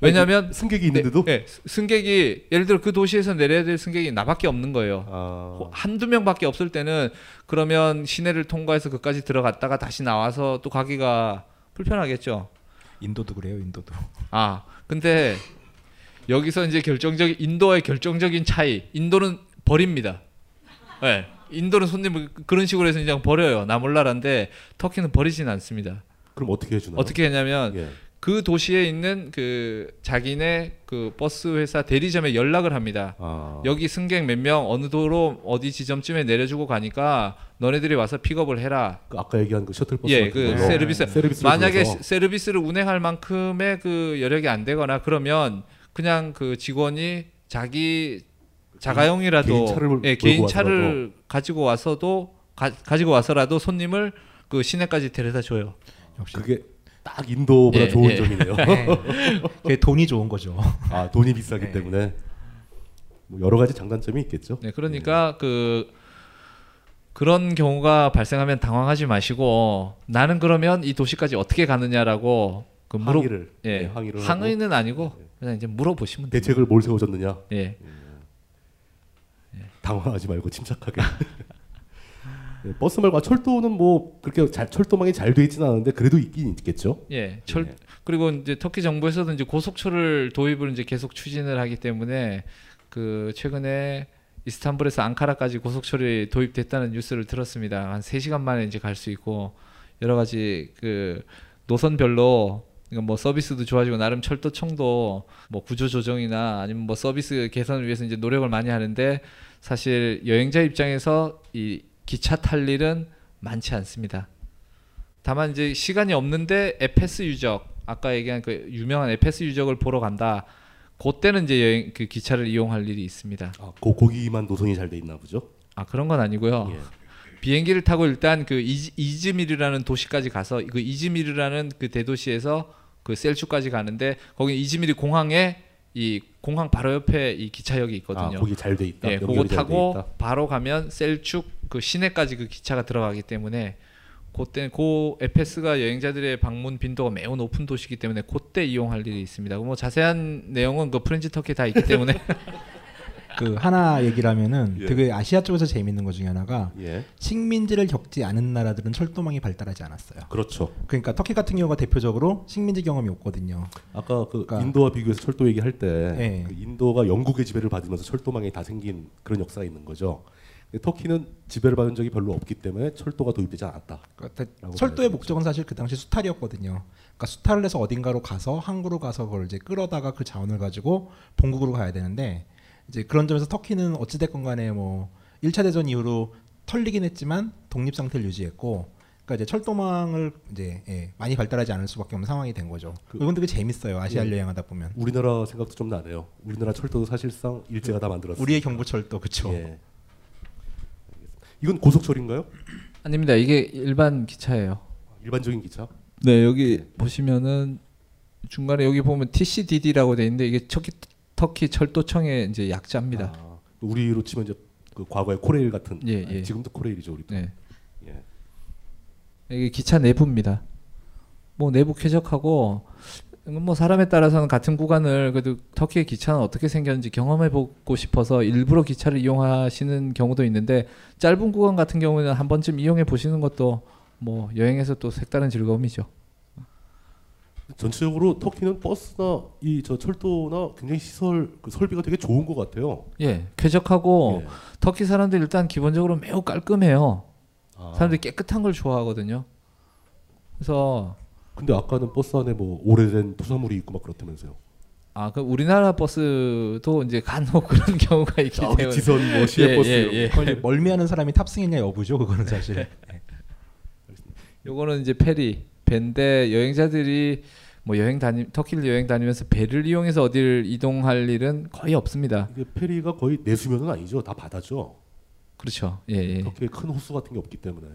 왜냐하면 승객이 있는데도? 네, 네, 승객이 예를 들어 그 도시에서 내려야 될 승객이 나밖에 없는 거예요. 아... 한두 명밖에 없을 때는 그러면 시내를 통과해서 그까지 들어갔다가 다시 나와서 또 가기가 불편하겠죠. 인도도 그래요, 인도도. 아, 근데 여기서 이제 결정적인 인도의 결정적인 차이. 인도는 버립니다. 네, 인도는 손님을 그런 식으로 해서 그냥 버려요. 나몰라라인데 터키는 버리진 않습니다. 그럼 어떻게 해주나요? 어떻게 했냐면 예. 그 도시에 있는 그 자기네 그 버스 회사 대리점에 연락을 합니다. 아. 여기 승객 몇 명 어느 도로 어디 지점쯤에 내려주고 가니까 너네들이 와서 픽업을 해라. 그 아까 얘기한 그 셔틀버스. 예, 그 서비스. 네. 만약에 서비스를 운행할 만큼의 그 여력이 안 되거나 그러면 그냥 그 직원이 자기 자가용이라도 개인 차를, 예, 개인 차를 가지고 와서도 가, 가지고 와서라도 손님을 그 시내까지 데려다 줘요. 역시. 그게 딱 인도보다 예, 좋은 예. 점이네요. 그게 돈이 좋은 거죠. 아, 돈이 비싸기 예. 때문에 뭐 여러 가지 장단점이 있겠죠. 네, 그러니까 예. 그 그런 경우가 발생하면 당황하지 마시고 나는 그러면 이 도시까지 어떻게 가느냐라고 그 물어, 항의를 예, 네, 항의를 항의는 아니고 예. 그냥 이제 물어보시면 돼요. 대책을 뭘 세워줬느냐. 예. 예. 당황하지 말고 침착하게. 버스 말고 철도는 뭐 그렇게 잘, 철도망이 잘 돼 있지는 않은데 그래도 있긴 있겠죠. 예, 철 예. 그리고 이제 터키 정부에서도 이제 고속철을 도입을 이제 계속 추진을 하기 때문에 그 최근에 이스탄불에서 앙카라까지 고속철이 도입됐다는 뉴스를 들었습니다. 한 세 시간 만에 이제 갈 수 있고 여러 가지 그 노선별로 그러니까 뭐 서비스도 좋아지고 나름 철도청도 뭐 구조 조정이나 아니면 뭐 서비스 개선을 위해서 이제 노력을 많이 하는데 사실 여행자 입장에서 이 기차 탈 일은 많지 않습니다. 다만 이제 시간이 없는데 에페스 유적, 아까 얘기한 그 유명한 에페스 유적을 보러 간다. 그때는 이제 여행 그 기차를 이용할 일이 있습니다. 아, 고, 거기만 노선이 잘 돼 있나 보죠? 아, 그런 건 아니고요. 예. 비행기를 타고 일단 그 이즈, 이즈미르라는 도시까지 가서 그 이즈미르라는 그 대도시에서 그 셀추까지 가는데 거기 이즈미르 공항에 이 공항 바로 옆에 이 기차역이 있거든요. 아, 거기 잘 돼 있다. 예, 그거 타고 있다. 바로 가면 셀축 그 시내까지 그 기차가 들어가기 때문에 그때 고 에페스가 여행자들의 방문 빈도가 매우 높은 도시이기 때문에 그때 이용할 일이 있습니다. 뭐 자세한 내용은 그 프렌치 터키 다 있기 때문에 그 하나 얘기를 하면은 예. 되게 아시아 쪽에서 재밌는 것 중에 하나가 예. 식민지를 겪지 않은 나라들은 철도망이 발달하지 않았어요. 그렇죠. 그러니까 터키 같은 경우가 대표적으로 식민지 경험이 없거든요. 아까 그 그러니까 인도와 비교해서 철도 얘기할 때 예. 그 인도가 영국의 지배를 받으면서 철도망이 다 생긴 그런 역사가 있는 거죠. 근데 터키는 지배를 받은 적이 별로 없기 때문에 철도가 도입되지 않았다. 그러니까 철도의 목적은 거죠. 사실 그 당시 수탈이었거든요. 그러니까 수탈을 해서 어딘가로 가서 항구로 가서 그걸 이제 끌어다가 그 자원을 가지고 본국으로 가야 되는데. 이제 그런 점에서 터키는 어찌됐건 간에 뭐 일 차 대전 이후로 털리긴 했지만 독립 상태를 유지했고, 그러니까 이제 철도망을 이제 예, 많이 발달하지 않을 수밖에 없는 상황이 된 거죠. 그, 이건 되게 재밌어요. 아시아를 예. 여행하다 보면. 우리나라 생각도 좀 나네요. 우리나라 철도도 사실상 일제가 다 만들었어요. 우리의 경부철도 그렇죠. 예. 이건 고속철인가요? 아닙니다. 이게 일반 기차예요. 일반적인 기차? 네, 여기 네. 보시면은 중간에 여기 보면 티 씨 디 디라고 돼 있는데 이게 터키 터키 철도청의 이제 약자입니다. 아, 우리로 치면 이제 그 과거의 코레일 같은 예, 아니, 예. 지금도 코레일이죠 우리도. 예. 예. 이게 기차 내부입니다. 뭐 내부 쾌적하고 뭐 사람에 따라서는 같은 구간을 그래도 터키의 기차는 어떻게 생겼는지 경험해 보고 싶어서 일부러 기차를 이용하시는 경우도 있는데 짧은 구간 같은 경우는 한 번쯤 이용해 보시는 것도 뭐 여행에서 또 색다른 즐거움이죠. 전체적으로 터키는 버스나 이 저 철도나 굉장히 시설 그 설비가 되게 좋은 것 같아요. 예, 쾌적하고 예. 터키 사람들 일단 기본적으로 매우 깔끔해요. 아. 사람들이 깨끗한 걸 좋아하거든요. 그래서 근데 아까는 버스 안에 뭐 오래된 부산물이 있고 막 그렇다면서요. 아, 그 우리나라 버스도 이제 간혹 그런 경우가 있기 때문에. 지선 뭐 시외 예, 버스. 예, 예. 그걸 멀미하는 사람이 탑승했냐 여부죠, 그거는 사실. 예. 요거는 이제 페리. 밴데 여행자들이 뭐 여행 다니 터키를 여행 다니면서 배를 이용해서 어디를 이동할 일은 거의 없습니다. 이게 페리가 거의 내수면은 아니죠, 다 바다죠. 그렇죠. 예, 예. 터키에 큰 호수 같은 게 없기 때문에.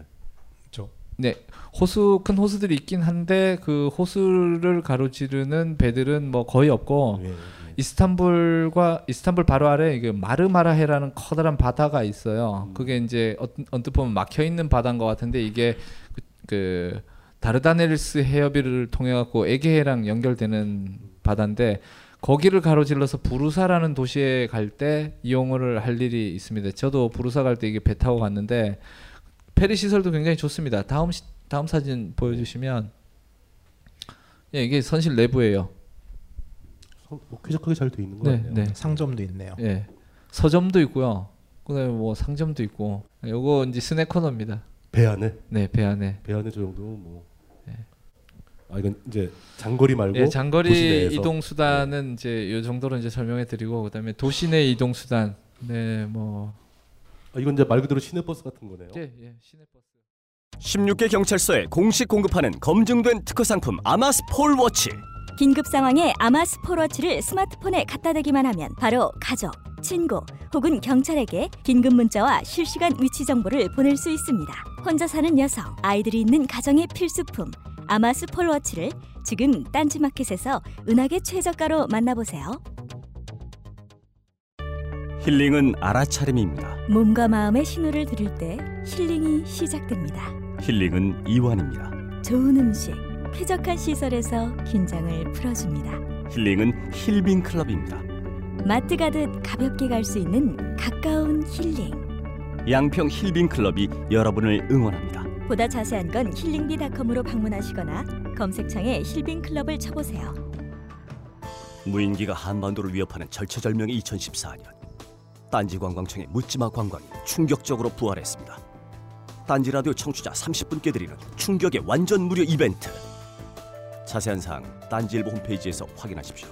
그렇죠. 네, 호수 큰 호수들이 있긴 한데 그 호수를 가로지르는 배들은 뭐 거의 없고 예, 예. 이스탄불과 이스탄불 바로 아래 이게 마르마라해라는 커다란 바다가 있어요. 음. 그게 이제 어, 언뜻 보면 막혀 있는 바다인 것 같은데 이게 그, 그 다르다넬스 해협을 통해 갖고 에게해랑 연결되는 바다인데 거기를 가로질러서 부르사라는 도시에 갈 때 이용을 할 일이 있습니다. 저도 부르사 갈 때 이게 배 타고 갔는데 페리 시설도 굉장히 좋습니다. 다음 시, 다음 사진 보여주시면 예, 이게 선실 내부예요. 뭐 쾌적하게 잘 돼 있는 거 같네요. 네, 네. 상점도 있네요. 예, 서점도 있고요. 그다음에 뭐 상점도 있고. 요거 이제 스낵 코너입니다. 배 안에? 네, 배 안에. 배 안에 저 정도면 뭐. 네. 아 이건 이제 장거리 말고. 네, 장거리 이동 수단은 네. 이제 요 정도로 이제 설명해 드리고 그다음에 도시 내 이동 수단. 네, 뭐. 아, 이건 이제 말 그대로 시내 버스 같은 거네요. 네, 예, 시내 버스. 십육 개 경찰서에 공식 공급하는 검증된 특허 상품 아마스 폴워치. 긴급 상황에 아마스 폴워치를 스마트폰에 갖다 대기만 하면 바로 가족, 친구 혹은 경찰에게 긴급 문자와 실시간 위치 정보를 보낼 수 있습니다. 혼자 사는 여성, 아이들이 있는 가정의 필수품 아마스 폴워치를 지금 딴지마켓에서 은하계 최저가로 만나보세요. 힐링은 알아차림입니다. 몸과 마음의 신호를 들을 때 힐링이 시작됩니다. 힐링은 이완입니다. 좋은 음식, 쾌적한 시설에서 긴장을 풀어줍니다. 힐링은 힐빙 클럽입니다. 마트 가듯 가볍게 갈 수 있는 가까운 힐링. 양평 힐빙클럽이 여러분을 응원합니다. 보다 자세한 건 힐링비닷컴으로 방문하시거나 검색창에 힐빙클럽을 쳐보세요. 무인기가 한반도를 위협하는 절체절명의 이천십사 년. 딴지관광청의 묻지마 관광이 충격적으로 부활했습니다. 딴지라디오 청취자 삼십 분께 드리는 충격의 완전 무료 이벤트. 자세한 사항은 딴지일보 홈페이지에서 확인하십시오.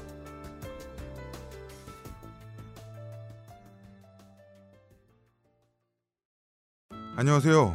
안녕하세요.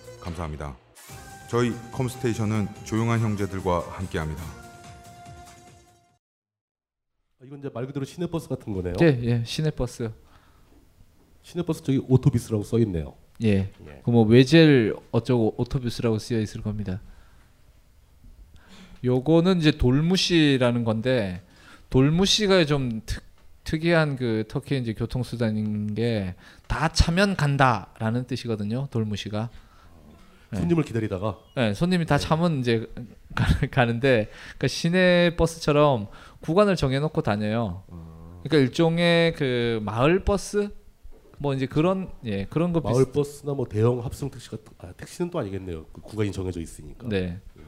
감사합니다. 저희 컴스테이션은 조용한 형제들과 함께합니다. 이건 이제 말 그대로 시내버스 같은 거네요. 네, 예, 시내버스. 시내버스 저기 오토비스라고 써 있네요. 예, 예. 그 뭐 외젤 어쩌고 오토비스라고 쓰여 있을 겁니다. 요거는 이제 돌무시라는 건데, 돌무시가 좀 특, 특이한 그 터키 이제 교통수단인 게 다 차면 간다라는 뜻이거든요. 돌무시가. 손님을 네. 기다리다가 네, 손님이 다 차면 이제 가는데, 그러니까 시내 버스처럼 구간을 정해놓고 다녀요. 그러니까 일종의 그 마을 버스 뭐 이제 그런 예 그런 거 마을 비슷... 버스나 뭐 대형 합성 택시 같은 아, 택시는 또 아니겠네요. 그 구간이 정해져 있으니까. 네. 예.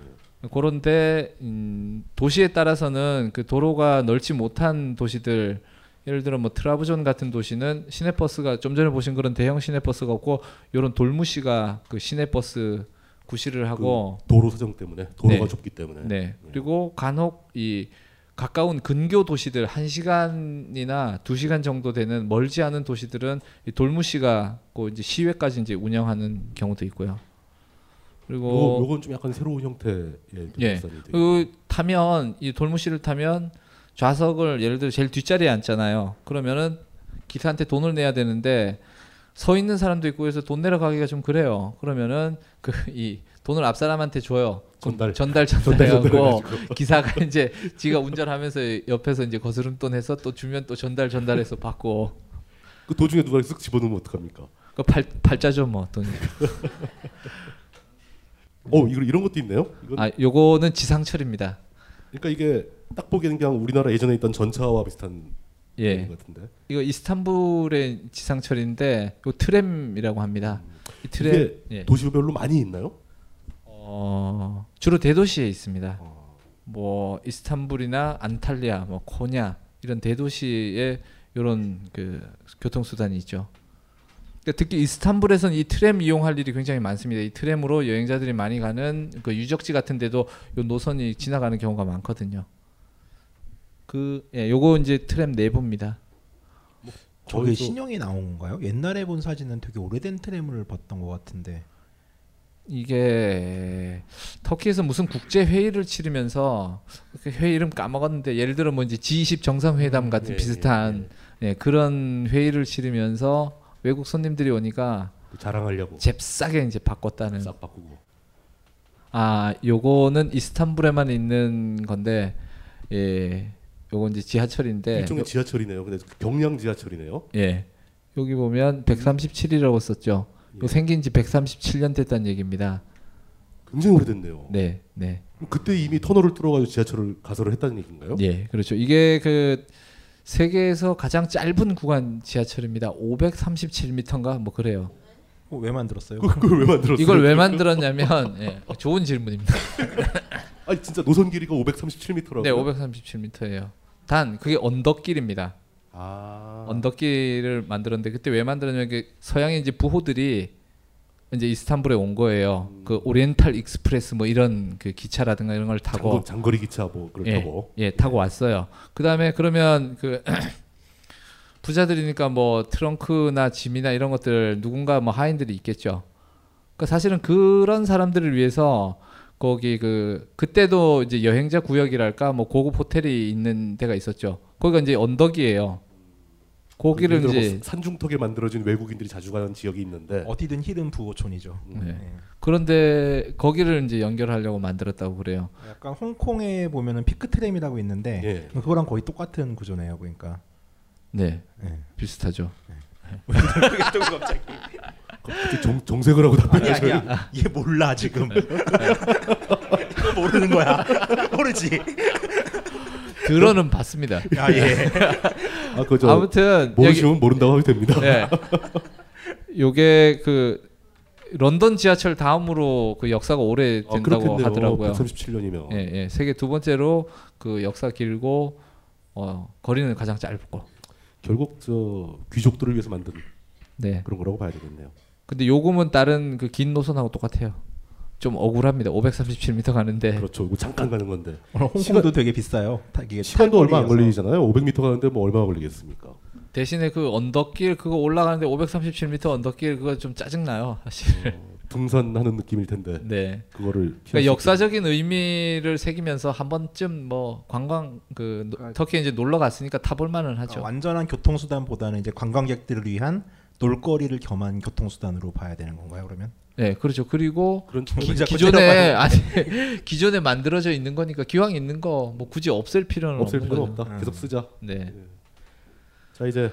그런데 음, 도시에 따라서는 그 도로가 넓지 못한 도시들, 예를 들어 뭐 트라브존 같은 도시는 시내버스가 좀 전에 보신 그런 대형 시내버스가 없고, 요런 돌무시가 그 시내버스 구시를 하고 그 도로 사정 때문에 도로가 네. 좁기 때문에 네. 예. 그리고 간혹 이 가까운 근교 도시들 한 시간이나 두 시간 정도 되는 멀지 않은 도시들은 이 돌무시가 고 이제 시외까지 이제 운영하는 경우도 있고요. 그리고 요건 좀 약간 새로운 형태의 예. 그 타면 이 돌무시를 타면 좌석을 예를 들어 제일 뒷자리에 앉잖아요. 그러면은 기사한테 돈을 내야 되는데 서 있는 사람도 있고 해서 돈 내러 가기가 좀 그래요. 그러면은 그 이 돈을 앞 사람한테 줘요. 전달 전달 전달하고 기사가 이제 지가 운전하면서 옆에서 이제 거스름돈 해서 또 주면 또 전달 전달해서 받고. 그 도중에 누가 쓱 집어넣으면 어떡합니까? 그 발 발자죠 뭐 돈이. 어 이거 이런 것도 있네요? 이건? 아 요거는 지상철입니다. 그러니까 이게 딱 보기에는 그냥 우리나라 예전에 있던 전차와 비슷한 예. 것 같은데. 이거 이스탄불의 지상철인데 이 트램이라고 합니다. 이 트램 이게 예. 도시별로 많이 있나요? 어 주로 대도시에 있습니다. 어. 뭐 이스탄불이나 안탈리아, 뭐 코냐 이런 대도시에 이런 그 교통수단이 있죠. 그러니까 특히 이스탄불에서는 이 트램 이용할 일이 굉장히 많습니다. 이 트램으로 여행자들이 많이 가는 그 유적지 같은데도 이 노선이 지나가는 경우가 많거든요. 그 예, 요거 이제 트램 내부입니다. 뭐, 저게 신형이 나온 건가요? 옛날에 본 사진은 되게 오래된 트램을 봤던 것 같은데. 이게 터키에서 무슨 국제 회의를 치르면서 회의 이름 까먹었는데 예를 들어 뭐 이제 지 이십 정상회담 같은 예, 비슷한 예, 예. 예, 그런 회의를 치르면서 외국 손님들이 오니까 자랑하려고 잽싸게 이제 바꿨다는. 싹 바꾸고. 아, 요거는 이스탄불에만 있는 건데 예. 요건 이제 지하철인데 일종의 지하철이네요. 근데 경량 지하철이네요. 예. 여기 보면 백삼십칠이라고 썼죠. 예. 생긴 지 백삼십칠 년 됐다는 얘기입니다. 굉장히 오래됐네요. 네, 네. 그럼 그때 이미 터널을 뚫어가지고 지하철을 가설을 했다는 얘기인가요? 예, 그렇죠. 이게 그 세계에서 가장 짧은 구간 지하철입니다. 오백삼십칠 미터인가 뭐 그래요. 어, 왜 만들었어요? 그걸 왜 만들었어요? 이걸 왜 만들었냐면 예, 좋은 질문입니다. 아니 진짜 노선 길이가 오백삼십칠 미터라고요? 네, 오백삼십칠 미터예요. 단 그게 언덕길입니다. 아. 언덕길을 만들었는데 그때 왜 만들었냐면 그 서양의 이제 부호들이 이제 이스탄불에 온 거예요. 음. 그 오리엔탈 익스프레스 뭐 이런 그 기차라든가 이런 걸 타고 장거, 장거리 기차 뭐 그런 예, 타고 예 타고 왔어요. 그다음에 그러면 그 부자들이니까 뭐 트렁크나 짐이나 이런 것들 누군가 뭐 하인들이 있겠죠. 그러니까 사실은 그런 사람들을 위해서 거기 그 그때도 이제 여행자 구역이랄까 뭐 고급 호텔이 있는 데가 있었죠. 거기가 이제 언덕이에요. 거기를 이제 산중턱에 만들어진 외국인들이 자주 가는 지역이 있는데 어디든 히든 부호촌이죠. 네. 네. 그런데 거기를 이제 연결하려고 만들었다고 그래요. 약간 홍콩에 보면은 피크 트램이라고 있는데 네. 그거랑 거의 똑같은 구조네요. 그러니까 네, 네. 비슷하죠. 네. 갑자기 정, 정색을 하고 답변하세요. 아니, 아니야. 얘 몰라 지금. 그거 모르는 거야. 모르지. 들어는 봤습니다. 아, 예. 아, 그죠. 아무튼 모르시면 모른다고 하면 됩니다. 네. 요게 그 런던 지하철 다음으로 그 역사가 오래 된다고 아, 하더라고요. 백삼십칠 년이면. 예, 예. 세계 두 번째로 그 역사 길고 어, 거리는 가장 짧고. 결국 저 귀족들을 위해서 만든 네. 그런 거라고 봐야 되겠네요. 근데 요금은 다른 그 긴 노선하고 똑같아요. 좀 억울합니다. 오백삼십칠 미터 가는데. 그렇죠. 이거 잠깐 가는 건데. 홍콩도 시간, 되게 비싸요. 시간도 얼마 안 걸리잖아요. 오백 미터 가는데 뭐 얼마 걸리겠습니까? 대신에 그 언덕길 그거 올라가는데 오백삼십칠 미터 언덕길 그거 좀 짜증나요. 사실. 어, 등산하는 느낌일 텐데. 네. 그거를. 그러니까 역사적인 의미를 새기면서 한 번쯤 뭐 관광 그 노, 터키에 이제 놀러 갔으니까 타볼 만은 하죠. 그러니까 완전한 교통수단보다는 이제 관광객들을 위한 놀거리를 겸한 교통수단으로 봐야 되는 건가요, 그러면? 네, 그렇죠. 그리고 기, 기존에 아니 기존에 만들어져 있는 거니까 기왕 있는 거 뭐 굳이 없앨 필요는 없앨 필요는 없다. 음. 계속 쓰자. 네. 네. 자 이제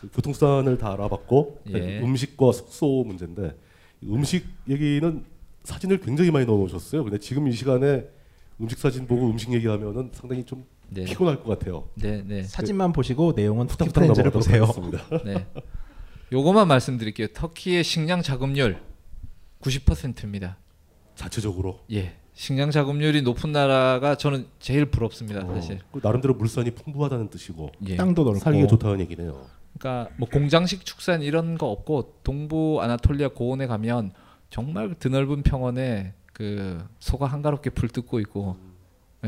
그 교통수단을 다 알아봤고 예. 음식과 숙소 문제인데 음식 얘기는 사진을 굉장히 많이 넣어놓으셨어요. 근데 지금 이 시간에 음식 사진 보고 음식 얘기하면은 상당히 좀 네. 피곤할 것 같아요. 네, 네. 사진만 그, 보시고 내용은 후딱후딱 넘어가도록 보세요. 네. 요거만 말씀드릴게요. 터키의 식량 자급률 구십 퍼센트입니다. 자체적으로? 예. 식량 자급률이 높은 나라가 저는 제일 부럽습니다. 어, 사실. 그 나름대로 물산이 풍부하다는 뜻이고 예. 땅도 넓고 살기가 좋다는 얘기네요. 그러니까 뭐 공장식 축산 이런 거 없고 동부 아나톨리아 고원에 가면 정말 드넓은 평원에 그 소가 한가롭게 불뜯고 있고 음.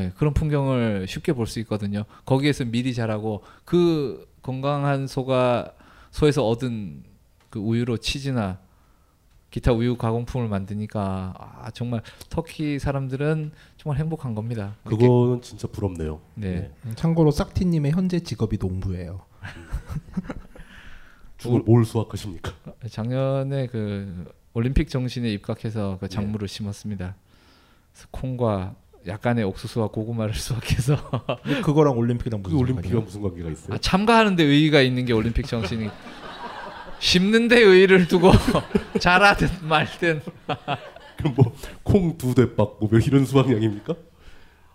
예, 그런 풍경을 쉽게 볼 수 있거든요. 거기에서 밀이 자라고 그 건강한 소가 소에서 얻은 그 우유로 치즈나 기타 우유 가공품을 만드니까 아 정말 터키 사람들은 정말 행복한 겁니다. 그거는 진짜 부럽네요. 네. 네. 참고로 싹티님의 현재 직업이 농부예요. 죽을 뭘 수확하십니까? 작년에 그 올림픽 정신에 입각해서 그 작물을 네. 심었습니다. 그래서 콩과 약간의 옥수수와 고구마를 수확해서 그거랑 올림픽이랑 무슨, 그 올림픽이랑 무슨 관계가 있어요? 아, 참가하는데 의의가 있는 게 올림픽 정신이 심는데 의의를 두고 자라든 말든 그럼 뭐 콩 두 대박 뭐 이런 수확량입니까?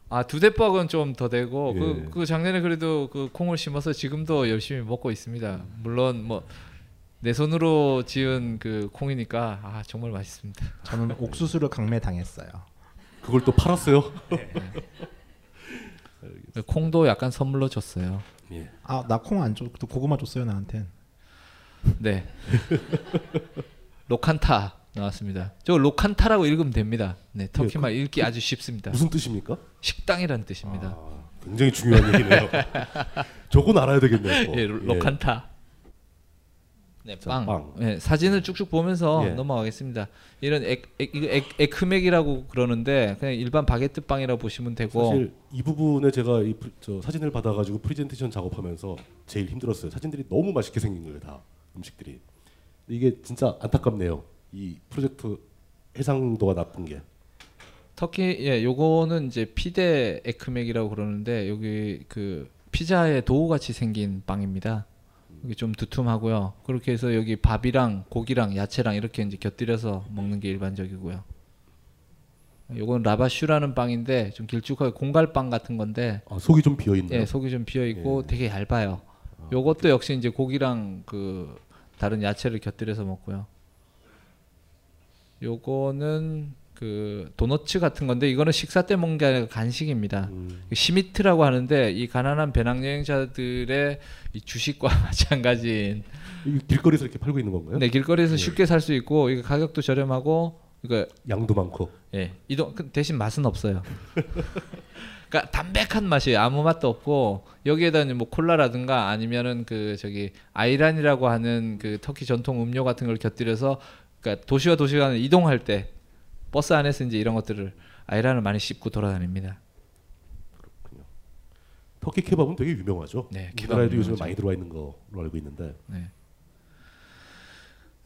아 두 대박은 좀 더 되고 예. 그, 그 작년에 그래도 그 콩을 심어서 지금도 열심히 먹고 있습니다. 물론 뭐 내 손으로 지은 그 콩이니까 아 정말 맛있습니다. 저는 옥수수를 강매당했어요. 그걸 또 팔았어요? 네. 콩도 약간 선물로 줬어요. 예. 아 나 콩 안 줬, 고구마 줬어요 나한텐. 네. 로칸타 나왔습니다. 저 로칸타라고 읽으면 됩니다. 네, 터키말 예, 그, 읽기 그, 아주 쉽습니다. 무슨 뜻입니까? 식당이라는 뜻입니다. 아, 굉장히 중요한 얘기네요. 저건 알아야 되겠네요. 예, 로, 예. 로칸타. 네, 빵. 빵. 네, 사진을 쭉쭉 보면서 예. 넘어가겠습니다. 이런 액, 액, 액, 에크맥이라고 그러는데 그냥 일반 바게트 빵이라고 보시면 되고 사실 이 부분에 제가 이, 저, 사진을 받아가지고 프리젠테이션 작업하면서 제일 힘들었어요. 사진들이 너무 맛있게 생긴 거예요, 다 음식들이. 이게 진짜 안타깝네요. 이 프로젝트 해상도가 나쁜 게. 터키 예, 요거는 이제 피데 에크맥이라고 그러는데 여기 그 피자의 도우 같이 생긴 빵입니다. 여기 좀 두툼하고요. 그렇게 해서 여기 밥이랑 고기랑 야채랑 이렇게 이제 곁들여서 먹는 게 일반적이고요. 요건 라바슈라는 빵인데 좀 길쭉하게 공갈빵 같은 건데. 아, 속이 좀 비어 있네요. 예, 속이 좀 비어 있고 예. 되게 얇아요. 아, 요것도 역시 이제 고기랑 그 다른 야채를 곁들여서 먹고요. 요거는 그 도너츠 같은 건데 이거는 식사 때 먹는 게 아니라 간식입니다. 음. 시미트라고 하는데 이 가난한 배낭여행자들의 이 주식과 마찬가지인 길거리에서 이렇게 팔고 있는 건가요? 네, 길거리에서 네. 쉽게 살 수 있고 이거 가격도 저렴하고 그러니까 양도 많고. 예, 이동 대신 맛은 없어요. 그러니까 담백한 맛이에요. 아무 맛도 없고 여기에다 뭐 콜라라든가 아니면은 그 저기 아이란이라고 하는 그 터키 전통 음료 같은 걸 곁들여서 그러니까 도시와 도시간 이동할 때 버스 안에서 이제 이런 것들을 아이란을 많이 씹고 돌아다닙니다. 그렇군요. 터키 케밥은 되게 유명하죠. 네, 우리나라에도 요즘 많이 들어와 있는 거로 알고 있는데. 네.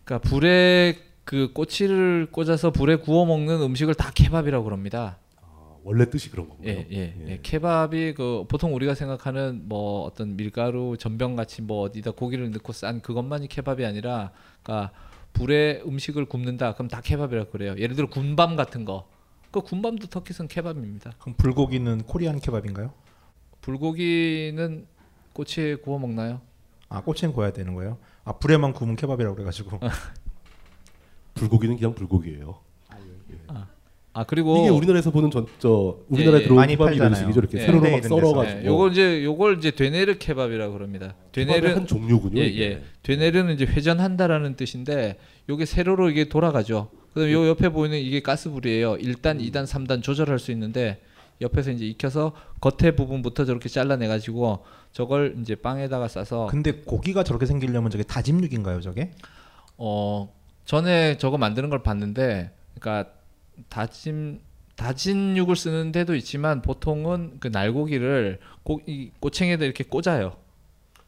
그러니까 불에 그 꼬치를 꽂아서 불에 구워 먹는 음식을 다 케밥이라고 그럽니다. 아, 원래 뜻이 그런 건가요? 예, 예, 예. 예. 케밥이 그 보통 우리가 생각하는 뭐 어떤 밀가루 전병 같이 뭐 어디다 고기를 넣고 싼 그것만이 케밥이 아니라, 그러니까 불에 음식을 굽는다. 그럼 다 케밥이라고 그래요. 예를 들어 군밤 같은 거. 그 군밤도 터키선 케밥입니다. 그럼 불고기는 코리안 케밥인가요? 불고기는 꼬치에 구워 먹나요? 아, 꼬치는 구워야 되는 거예요? 아, 불에만 구우면 케밥이라고 그래가지고. 불고기는 그냥 불고기예요. 아, 예, 예. 아. 아 그리고 이게 우리나라에서 보는 전, 저 우리나라에 예, 들어온 케밥이 이런 식이죠. 이렇게 예, 세로로 막 썰어가지고. 예, 요걸 이제 요걸 이제 되네르 케밥이라고 그럽니다. 되네르 한 종류군요. 예, 예. 되네르는 이제 회전한다라는 뜻인데 요게 세로로 이게 돌아가죠. 그다음 요 옆에 보이는 이게 가스불이에요. 일 단, 음. 이 단, 삼 단 조절할 수 있는데 옆에서 이제 익혀서 겉에 부분부터 저렇게 잘라내 가지고 저걸 이제 빵에다가 싸서. 근데 고기가 저렇게 생기려면 저게 다짐육인가요, 저게? 어 전에 저거 만드는 걸 봤는데, 그러니까. 다짐 다진육을 쓰는 데도 있지만 보통은 그 날고기를 고, 이 꼬챙이에다 이렇게 꽂아요.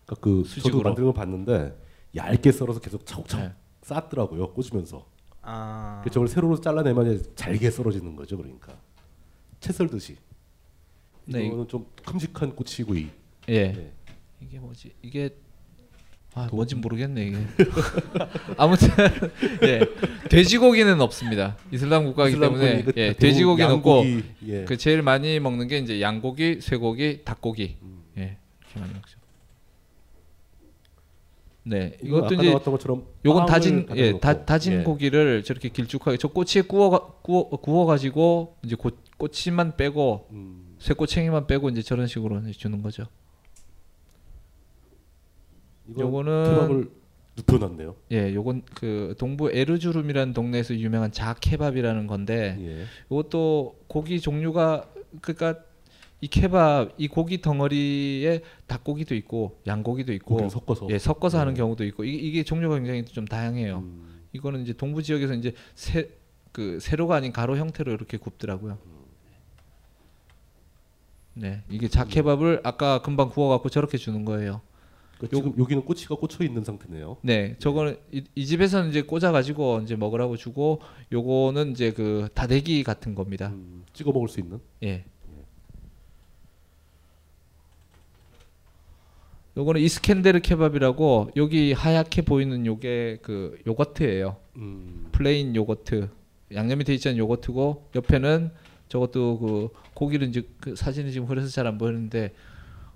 그러니까 그 수직으로. 저도 만드는 거 봤는데 얇게 썰어서 계속 차곡차곡 네. 쌓더라고요. 꽂으면서. 아. 그래서 저걸 세로로 잘라내면 잘게 썰어지는 거죠. 그러니까 채 썰듯이. 네. 이거는 좀 큼직한 꼬치구이. 예. 네. 이게 뭐지? 이게 아, 뭔지 모르겠네 이게. 아무튼 예 돼지고기는 없습니다. 이슬람 국가이기 때문에 그, 예, 돼지고기는 양고기, 없고 예. 그 제일 많이 먹는 게 이제 양고기, 쇠고기, 닭고기 음. 예 이렇게 많이 먹죠. 네 이것도 이제 요건 다진 예 다, 다진 예. 고기를 저렇게 길쭉하게 저 꼬치에 구워 구워 구워 가지고 이제 고, 꼬치만 빼고 음. 쇠꼬챙이만 빼고 이제 저런 식으로 이제 주는 거죠. 요거는 케밥을 눕혀놨네요. 예, 요건 그 동부 에르주름이라는 동네에서 유명한 자 케밥이라는 건데, 예. 요것도 고기 종류가 그러니까 이 케밥 이 고기 덩어리에 닭고기도 있고 양고기도 있고 섞어서 예 섞어서 네. 하는 경우도 있고 이게, 이게 종류가 굉장히 좀 다양해요. 음. 이거는 이제 동부 지역에서 이제 세 그 세로가 아닌 가로 형태로 이렇게 굽더라고요. 음. 네, 이게 자 케밥을 아까 금방 구워갖고 저렇게 주는 거예요. 지금 여기는 꼬치가 꽂혀 있는 상태네요. 네, 저거는 이, 이 집에서는 이제 꽂아가지고 이제 먹으라고 주고, 요거는 이제 그 다대기 같은 겁니다. 음, 찍어 먹을 수 있는? 예. 요거는 이스켄데르 케밥이라고 여기 하얗게 보이는 요게 그 요거트예요. 음. 플레인 요거트, 양념이 돼 있지 않은 요거트고 옆에는 저것도 그 고기를 이제 그 사진이 지금 흐려서 잘 안 보이는데.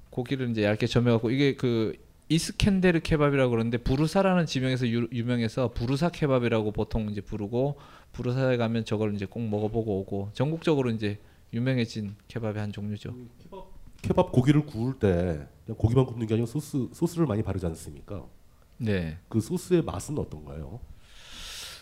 고기를 이제 얇게 점여갖고 이게 그 이스켄데르 케밥이라고 그러는데 부르사라는 지명에서 유, 유명해서 부르사 케밥이라고 보통 이제 부르고 부르사에 가면 저걸 이제 꼭 먹어보고 오고 전국적으로 이제 유명해진 케밥의 한 종류죠. 케밥, 케밥 고기를 구울 때 그냥 고기만 굽는 게 아니고 소스 소스를 많이 바르지 않습니까? 네. 그 소스의 맛은 어떤가요?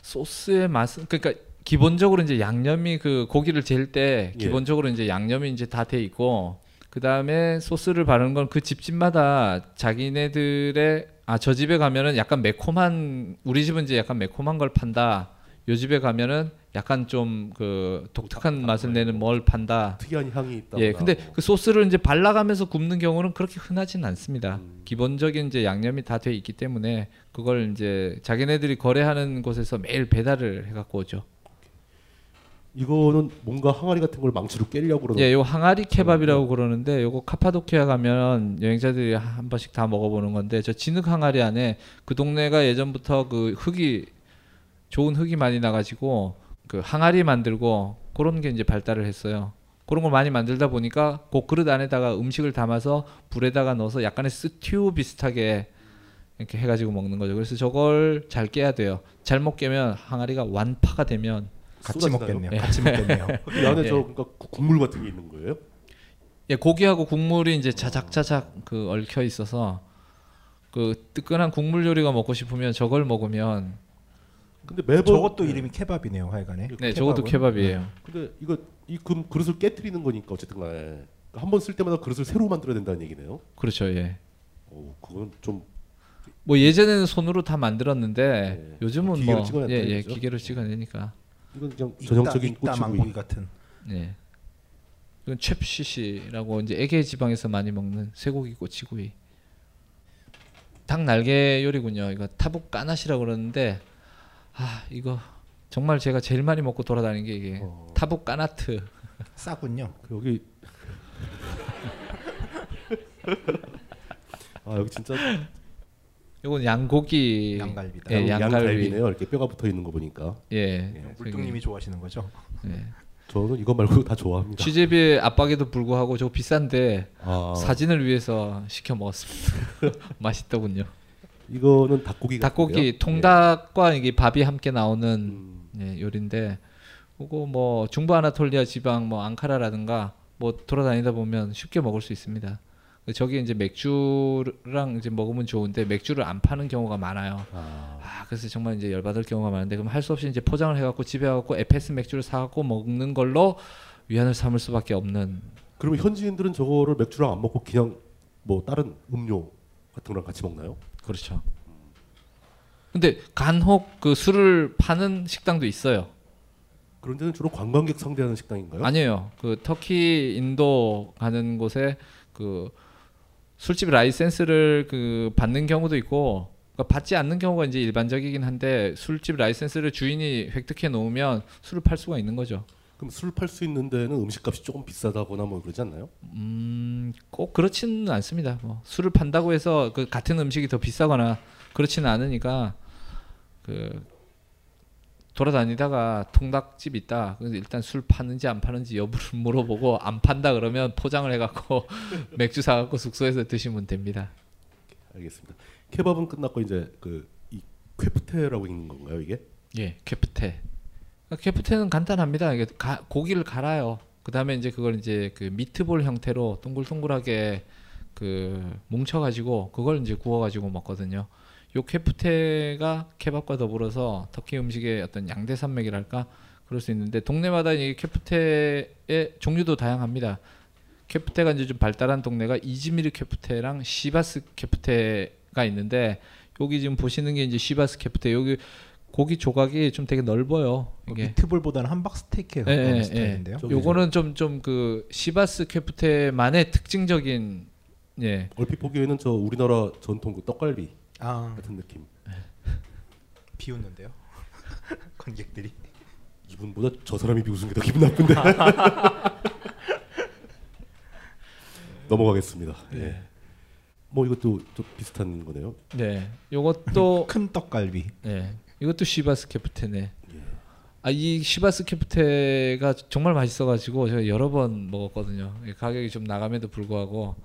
소스의 맛은 그러니까 기본적으로 이제 양념이 그 고기를 젤 때 예. 기본적으로 이제 양념이 이제 다 돼 있고. 그 다음에 소스를 바르는 건 그 집집마다 자기네들의 아 저 집에 가면은 약간 매콤한 우리 집은 이제 약간 매콤한 걸 판다. 요 집에 가면은 약간 좀 그 독특한 맛을 내는 뭘 판다. 특이한 향이 있다. 예, 근데 그 소스를 이제 발라가면서 굽는 경우는 그렇게 흔하진 않습니다. 음. 기본적인 이제 양념이 다 돼 있기 때문에 그걸 이제 자기네들이 거래하는 곳에서 매일 배달을 해갖고 오죠. 이거는 뭔가 항아리 같은 걸 망치로 깨려고 그러는 예, 요 항아리 케밥이라고 그러는데 요거 카파도키아 가면 여행자들이 한 번씩 다 먹어보는 건데 저 진흙 항아리 안에 그 동네가 예전부터 그 흙이 좋은 흙이 많이 나가지고 그 항아리 만들고 그런 게 이제 발달을 했어요. 그런 걸 많이 만들다 보니까 그 그릇 안에다가 음식을 담아서 불에다가 넣어서 약간의 스튜 비슷하게 이렇게 해가지고 먹는 거죠. 그래서 저걸 잘 깨야 돼요. 잘못 깨면 항아리가 완파가 되면 같이 먹겠네요. 네. 같이 먹겠네요. 이 안에 네. 저 그러니까 국물 같은 게 있는 거예요? 예, 고기하고 국물이 이제 자작자작 그 얽혀 있어서 그 뜨끈한 국물 요리가 먹고 싶으면 저걸 먹으면. 근데 매번 저것도 네. 이름이 케밥이네요, 하여간에. 네, 케밥은? 저것도 케밥이에요. 네. 근데 이거 이 금 그릇을 깨뜨리는 거니까 어쨌든간에 한 번 쓸 때마다 그릇을 새로 만들어야 된다는 얘기네요. 그렇죠, 예. 오, 그건 좀. 뭐 예전에는 손으로 다 만들었는데 네. 요즘은 기계로 뭐 찍어야 예, 예, 기계로 찍어내니까. 이건 그냥 전형적인 꼬치구이 같은. 네. 이건 챕시시라고 이제 에게 지방에서 많이 먹는 쇠고기 꼬치구이. 닭 날개 요리군요. 이거 타북 까나시라고 그러는데 아 이거 정말 제가 제일 많이 먹고 돌아다니는 게 이게 어... 타북 까나트. 싸군요. 여기 아 여기 진짜. 이건 양고기, 양갈비다. 예, 양갈비. 양갈비네요. 이렇게 뼈가 붙어 있는 거 보니까. 예. 예. 물뚱님이 좋아하시는 거죠? 예. 저는 이거 말고 다 좋아합니다. 취재비 압박에도 불구하고 저거 비싼데 아. 사진을 위해서 시켜 먹었습니다. 맛있더군요. 이거는 닭고기. 닭고기, 같은데요? 통닭과 예. 이게 밥이 함께 나오는 음. 예, 요리인데 그리고 뭐 중부 아나톨리아 지방 뭐 앙카라라든가 뭐 돌아다니다 보면 쉽게 먹을 수 있습니다. 저기 이제 맥주랑 이제 먹으면 좋은데 맥주를 안 파는 경우가 많아요. 아, 아 그래서 정말 이제 열받을 경우가 많은데 그럼 할 수 없이 이제 포장을 해갖고 집에 와갖고 에페스 맥주를 사갖고 먹는 걸로 위안을 삼을 수밖에 없는. 그러면 현지인들은 저거를 맥주랑 안 먹고 그냥 뭐 다른 음료 같은 거랑 같이 먹나요? 그렇죠. 근데 간혹 그 술을 파는 식당도 있어요. 그런 데는 주로 관광객 상대하는 식당인가요? 아니에요. 그 터키, 인도 가는 곳에 그 술집 라이센스를 그 받는 경우도 있고, 그러니까 받지 않는 경우가 이제 일반적이긴 한데 술집 라이센스를 주인이 획득해 놓으면 술을 팔 수가 있는 거죠. 그럼 술 팔 수 있는 데는 음식값이 조금 비싸다거나 뭐 그러지 않나요? 음, 꼭 그렇지는 않습니다. 뭐 술을 판다고 해서 그 같은 음식이 더 비싸거나 그렇지는 않으니까 그 돌아다니다가 통닭집 있다. 그래서 일단 술 파는지 안 파는지 여부를 물어보고 안 판다 그러면 포장을 해갖고 맥주 사갖고 숙소에서 드시면 됩니다. 알겠습니다. 케밥은 끝났고 이제 그 이 쾌프테라고 있는 건가요 이게? 예, 쾌프테. 쾌프테는 간단합니다. 이게 가, 고기를 갈아요. 그 다음에 이제 그걸 이제 그 미트볼 형태로 동글동글하게 그 뭉쳐가지고 그걸 이제 구워가지고 먹거든요. 요 쾌프테가 케밥과 더불어서 터키 음식의 어떤 양대산맥이랄까 그럴 수 있는데 동네마다 이 쾌프테의 종류도 다양합니다. 쾌프테가 이제 좀 발달한 동네가 이즈미르 쾌프테랑 시바스 쾌프테가 있는데 여기 지금 보시는 게 이제 시바스 쾌프테. 여기 고기 조각이 좀 되게 넓어요. 이게 미트볼보다는 함박 스테이크에 가까운 스타일인데요. 요거는 좀 좀 그 시바스 쾌프테만의 특징적인. 예. 얼핏 보기에는 저 우리나라 전통 그 떡갈비. 아. 같은 느낌. 비웃는데요. 관객들이. 이분보다 저 사람이 비웃은 게 더 기분 나쁜데. 넘어가겠습니다. 네. 예. 뭐 이것도 좀 비슷한 거네요. 네. 요것도 큰 떡갈비. 네. 이것도 시바스 쾌프테네. 예. 아, 이 시바스 쾌프테가 정말 맛있어가지고 제가 여러 번 먹었거든요. 가격이 좀 나감에도 불구하고.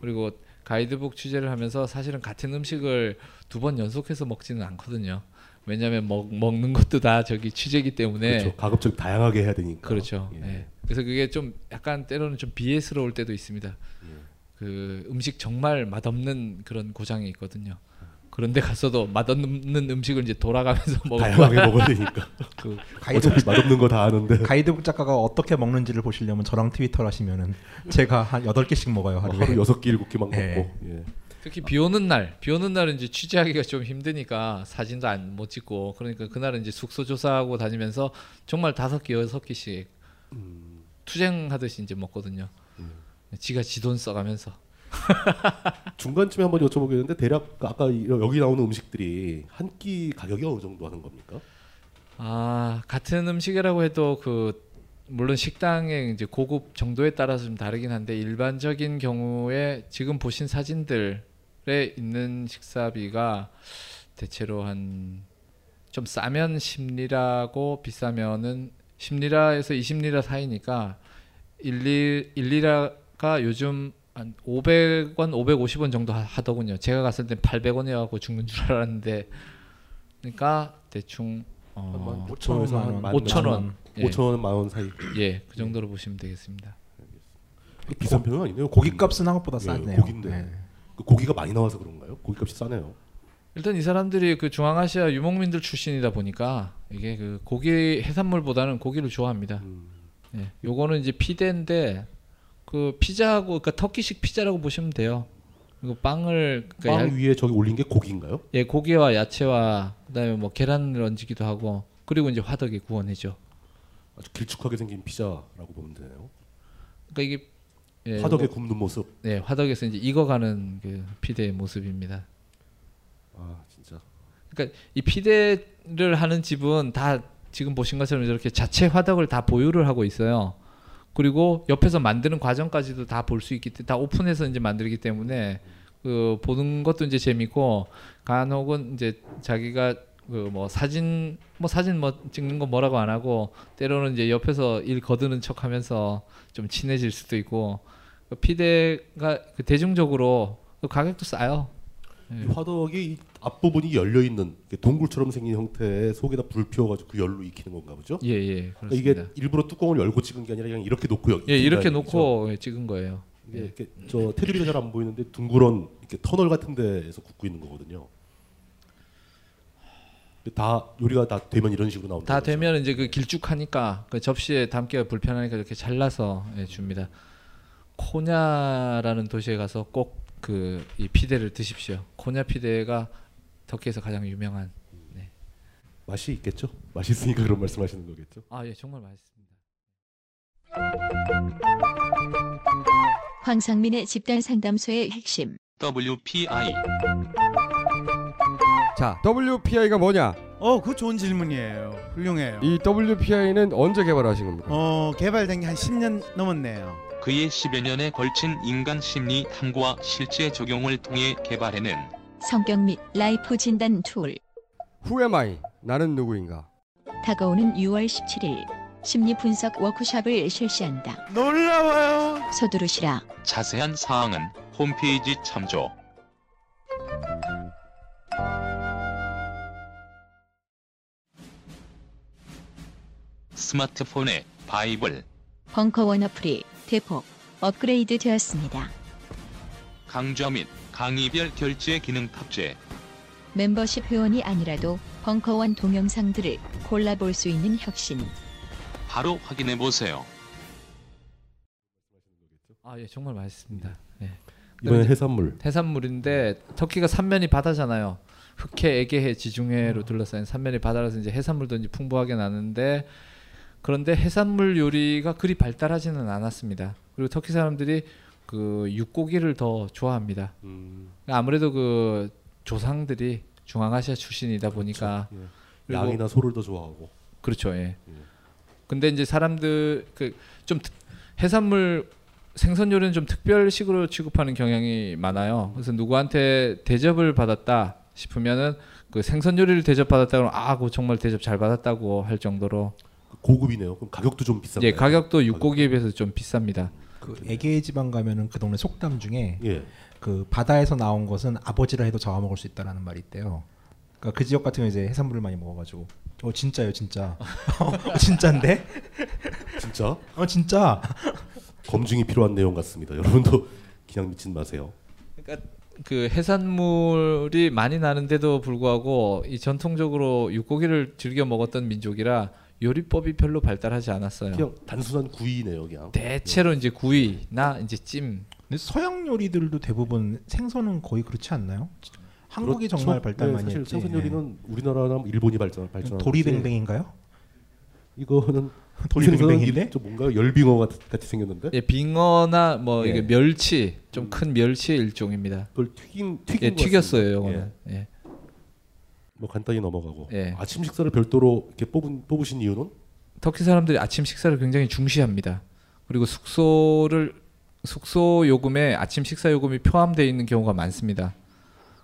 그리고 가이드북 취재를 하면서 사실은 같은 음식을 두 번 연속해서 먹지는 않거든요. 왜냐하면 먹, 먹는 것도 다 저기 취재기 때문에. 그렇죠. 가급적 다양하게 해야 되니까. 그렇죠. 예. 예. 그래서 그게 좀 약간 때로는 좀 비애스러울 때도 있습니다. 예. 그 음식 정말 맛없는 그런 고장이 있거든요. 그런데 가서도 맛없는 음식을 이제 돌아가면서 먹어야 다양하게 먹어야 되니까. 그 어차피 맛없는 거 다 아는데. 가이드북 작가가 어떻게 먹는지를 보시려면 저랑 트위터를 하시면은 제가 한 여덟 개씩 먹어요. 하루에. 하루 여섯 개, 일곱 개만 네. 먹고. 예. 특히 비 오는 날. 비 오는 날은 이제 취재하기가 좀 힘드니까 사진도 안 못 찍고. 그러니까 그날은 이제 숙소 조사하고 다니면서 정말 다섯 개, 여섯 개씩 음. 투쟁하듯이 이제 먹거든요. 음. 지가 지돈 써가면서. 중간쯤에 한번 여쭤보겠는데 대략 아까 여기 나오는 음식들이 한 끼 가격이 어느 정도 하는 겁니까? 아 같은 음식이라고 해도 그 물론 식당의 이제 고급 정도에 따라서 좀 다르긴 한데 일반적인 경우에 지금 보신 사진들에 있는 식사비가 대체로 한 좀 싸면 십 리라고 비싸면은 십 리라에서 이십 리라 사이니까 일 리라가 요즘 한 오백 원, 오백오십 원 정도 하더군요. 제가 갔을 땐 팔백 원이어서 죽는 줄 알았는데, 그러니까 대충 어 오천 원, 오천 원, 오천 원, 만 원 사이. 예, 그 정도로 예. 보시면 되겠습니다. 알겠습니다. 비싼 편은 아니네요. 고기값은 한국보다 예, 싸네요. 고기인데 네. 그 고기가 많이 나와서 그런가요? 고기값이 싸네요. 일단 이 사람들이 그 중앙아시아 유목민들 출신이다 보니까 이게 그 고기 해산물보다는 고기를 좋아합니다. 음. 예, 요거는 이제 피데인데. 그 피자하고 그러니까 터키식 피자라고 보시면 돼요. 그리고 빵을 그러니까 빵 위에 저기 올린 게 고기인가요? 예, 고기와 야채와 그다음에 뭐 계란을 얹기도 하고 그리고 이제 화덕에 구워내죠. 아주 길쭉하게 생긴 피자라고 보면 되네요. 그러니까 이게 예, 화덕에 이거, 굽는 모습. 네, 예, 화덕에서 이제 익어가는 그 피데의 모습입니다. 아 진짜. 그러니까 이 피데를 하는 집은 다 지금 보신 것처럼 이렇게 자체 화덕을 다 보유를 하고 있어요. 그리고 옆에서 만드는 과정까지도 다 볼 수 있기 때문에 다 오픈해서 이제 만들기 때문에 그 보는 것도 이제 재밌고 간혹은 이제 자기가 그 뭐 사진 뭐 사진 뭐 찍는 거 뭐라고 안 하고 때로는 이제 옆에서 일 거드는 척하면서 좀 친해질 수도 있고 피대가 대중적으로 가격도 싸요. 이 화덕이 이 앞부분이 열려 있는 동굴처럼 생긴 형태의 속에다 불 피워가지고 그 열로 익히는 건가 보죠? 예예. 예, 그러니까 이게 일부러 뚜껑을 열고 찍은 게 아니라 그냥 이렇게 놓고 예 이렇게 놓고 찍은 거예요. 이게 예. 이렇게 저 테레비가 잘 안 보이는데 둥그런 이렇게 터널 같은 데에서 굽고 있는 거거든요. 다 요리가 다 되면 이런 식으로 나온다. 다 되면 이제 그 길쭉하니까 그 접시에 담기가 불편하니까 이렇게 잘라서 예, 줍니다. 코냐라는 도시에 가서 꼭 그 이 피데를 드십시오. 코냐 피데가 터키에서 가장 유명한. 네. 맛이 있겠죠? 맛있으니까 그런 말씀하시는 거겠죠? 아 예, 정말 맛있습니다. 황상민의 집단 상담소의 핵심. 더블유 피 아이. 자, 더블유 피 아이가 뭐냐? 어, 그거 좋은 질문이에요. 훌륭해요. 이 더블유 피 아이는 언제 개발하신 겁니까? 어, 개발된 게 한 십 년 넘었네요. 그의 십여 년에 걸친 인간 심리 탐구와 실제 적용을 통해 개발해낸 성격 및 라이프 진단 툴. Who am I? 나는 누구인가? 다가오는 유월 십칠일 심리 분석 워크숍을 실시한다. 놀라워요. 서두르시라. 자세한 사항은 홈페이지 참조. 스마트폰의 바이블 벙커원 어플이 대폭 업그레이드 되었습니다. 강좌 및 강의별 결제 기능 탑재. 멤버십 회원이 아니라도 벙커원 동영상들을 골라볼 수 있는 혁신. 바로 확인해보세요. 아, 예, 정말 맛있습니다. 네. 이번엔 해산물. 해산물인데 터키가 삼면이 바다잖아요. 흑해, 에게해, 지중해로 둘러싸인 삼면이 바다라서 이제 해산물도 이제 풍부하게 나는데 그런데 해산물 요리가 그리 발달하지는 않았습니다. 그리고 터키 사람들이 그 육고기를 더 좋아합니다. 음. 아무래도 그 조상들이 중앙아시아 출신이다 보니까 그렇죠. 예. 양이나 소를 더 좋아하고 그렇죠. 예. 예. 근데 이제 사람들 그 좀 해산물 생선 요리는 좀 특별식으로 취급하는 경향이 많아요. 그래서 누구한테 대접을 받았다 싶으면은 그 생선 요리를 대접받았다 그러면 아, 그 정말 대접 잘 받았다고 할 정도로 고급이네요. 그럼 가격도 좀 비싼가요? 예, 가격도 육고기에 비해서 좀 비쌉니다. 그 에게해 지방 가면은 그 동네 속담 중에 예. 그 바다에서 나온 것은 아버지라 해도 잡아 먹을 수 있다라는 말이 있대요. 그러니까 그 지역 같은 경우 이제 해산물을 많이 먹어가지고 어 진짜요, 진짜. 어, 진짜인데? 진짜? 어 진짜. 검증이 필요한 내용 같습니다. 여러분도 그냥 믿지 마세요. 그러니까 그 해산물이 많이 나는데도 불구하고 이 전통적으로 육고기를 즐겨 먹었던 민족이라 요리법이 별로 발달하지 않았어요. 그냥 단순한 구이네요, 그냥. 대체로 이제 구이나 이제 찜. 근데 서양 요리들도 대부분 생선은 거의 그렇지 않나요? 한국이 그렇죠. 정말 발달 네, 많이 사실 했지. 생선 요리는 우리나라나 일본이 발전 발전. 도리뱅뱅인가요? 이거는 도리뱅뱅인데 좀 뭔가 열빙어 같이 생겼는데. 예, 빙어나 뭐 예. 이게 멸치, 좀 큰 멸치의 일종입니다. 그걸 튀긴 튀긴 예, 튀겼어요, 이거는. 예. 예. 뭐 간단히 넘어가고. 예. 아침 식사를 별도로 이렇게 뽑은 뽑으신 이유는? 터키 사람들이 아침 식사를 굉장히 중시합니다. 그리고 숙소를 숙소 요금에 아침 식사 요금이 포함되어 있는 경우가 많습니다.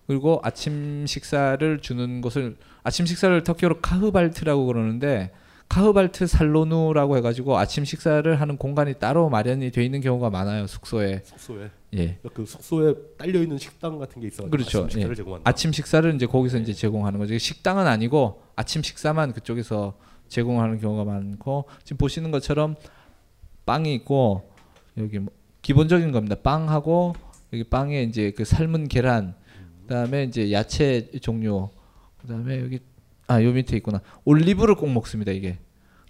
그리고 아침 식사를 주는 것을 아침 식사를 터키어로 카흐발트라고 그러는데 카흐발트 살로누라고 해가지고 아침 식사를 하는 공간이 따로 마련이 돼 있는 경우가 많아요. 숙소에. 숙소에. 예. 그 숙소에 딸려 있는 식당 같은 게 있어가지고 그렇죠. 아침 식사를 예. 제공한다. 아침 식사를 이제 거기서 예. 이제 제공하는 거죠. 식당은 아니고 아침 식사만 그쪽에서 제공하는 경우가 많고 지금 보시는 것처럼 빵이 있고 여기 뭐 기본적인 겁니다. 빵하고 여기 빵에 이제 그 삶은 계란, 그다음에 이제 야채 종류, 그다음에 여기 아, 요 밑에 있구나. 올리브를 꼭 먹습니다. 이게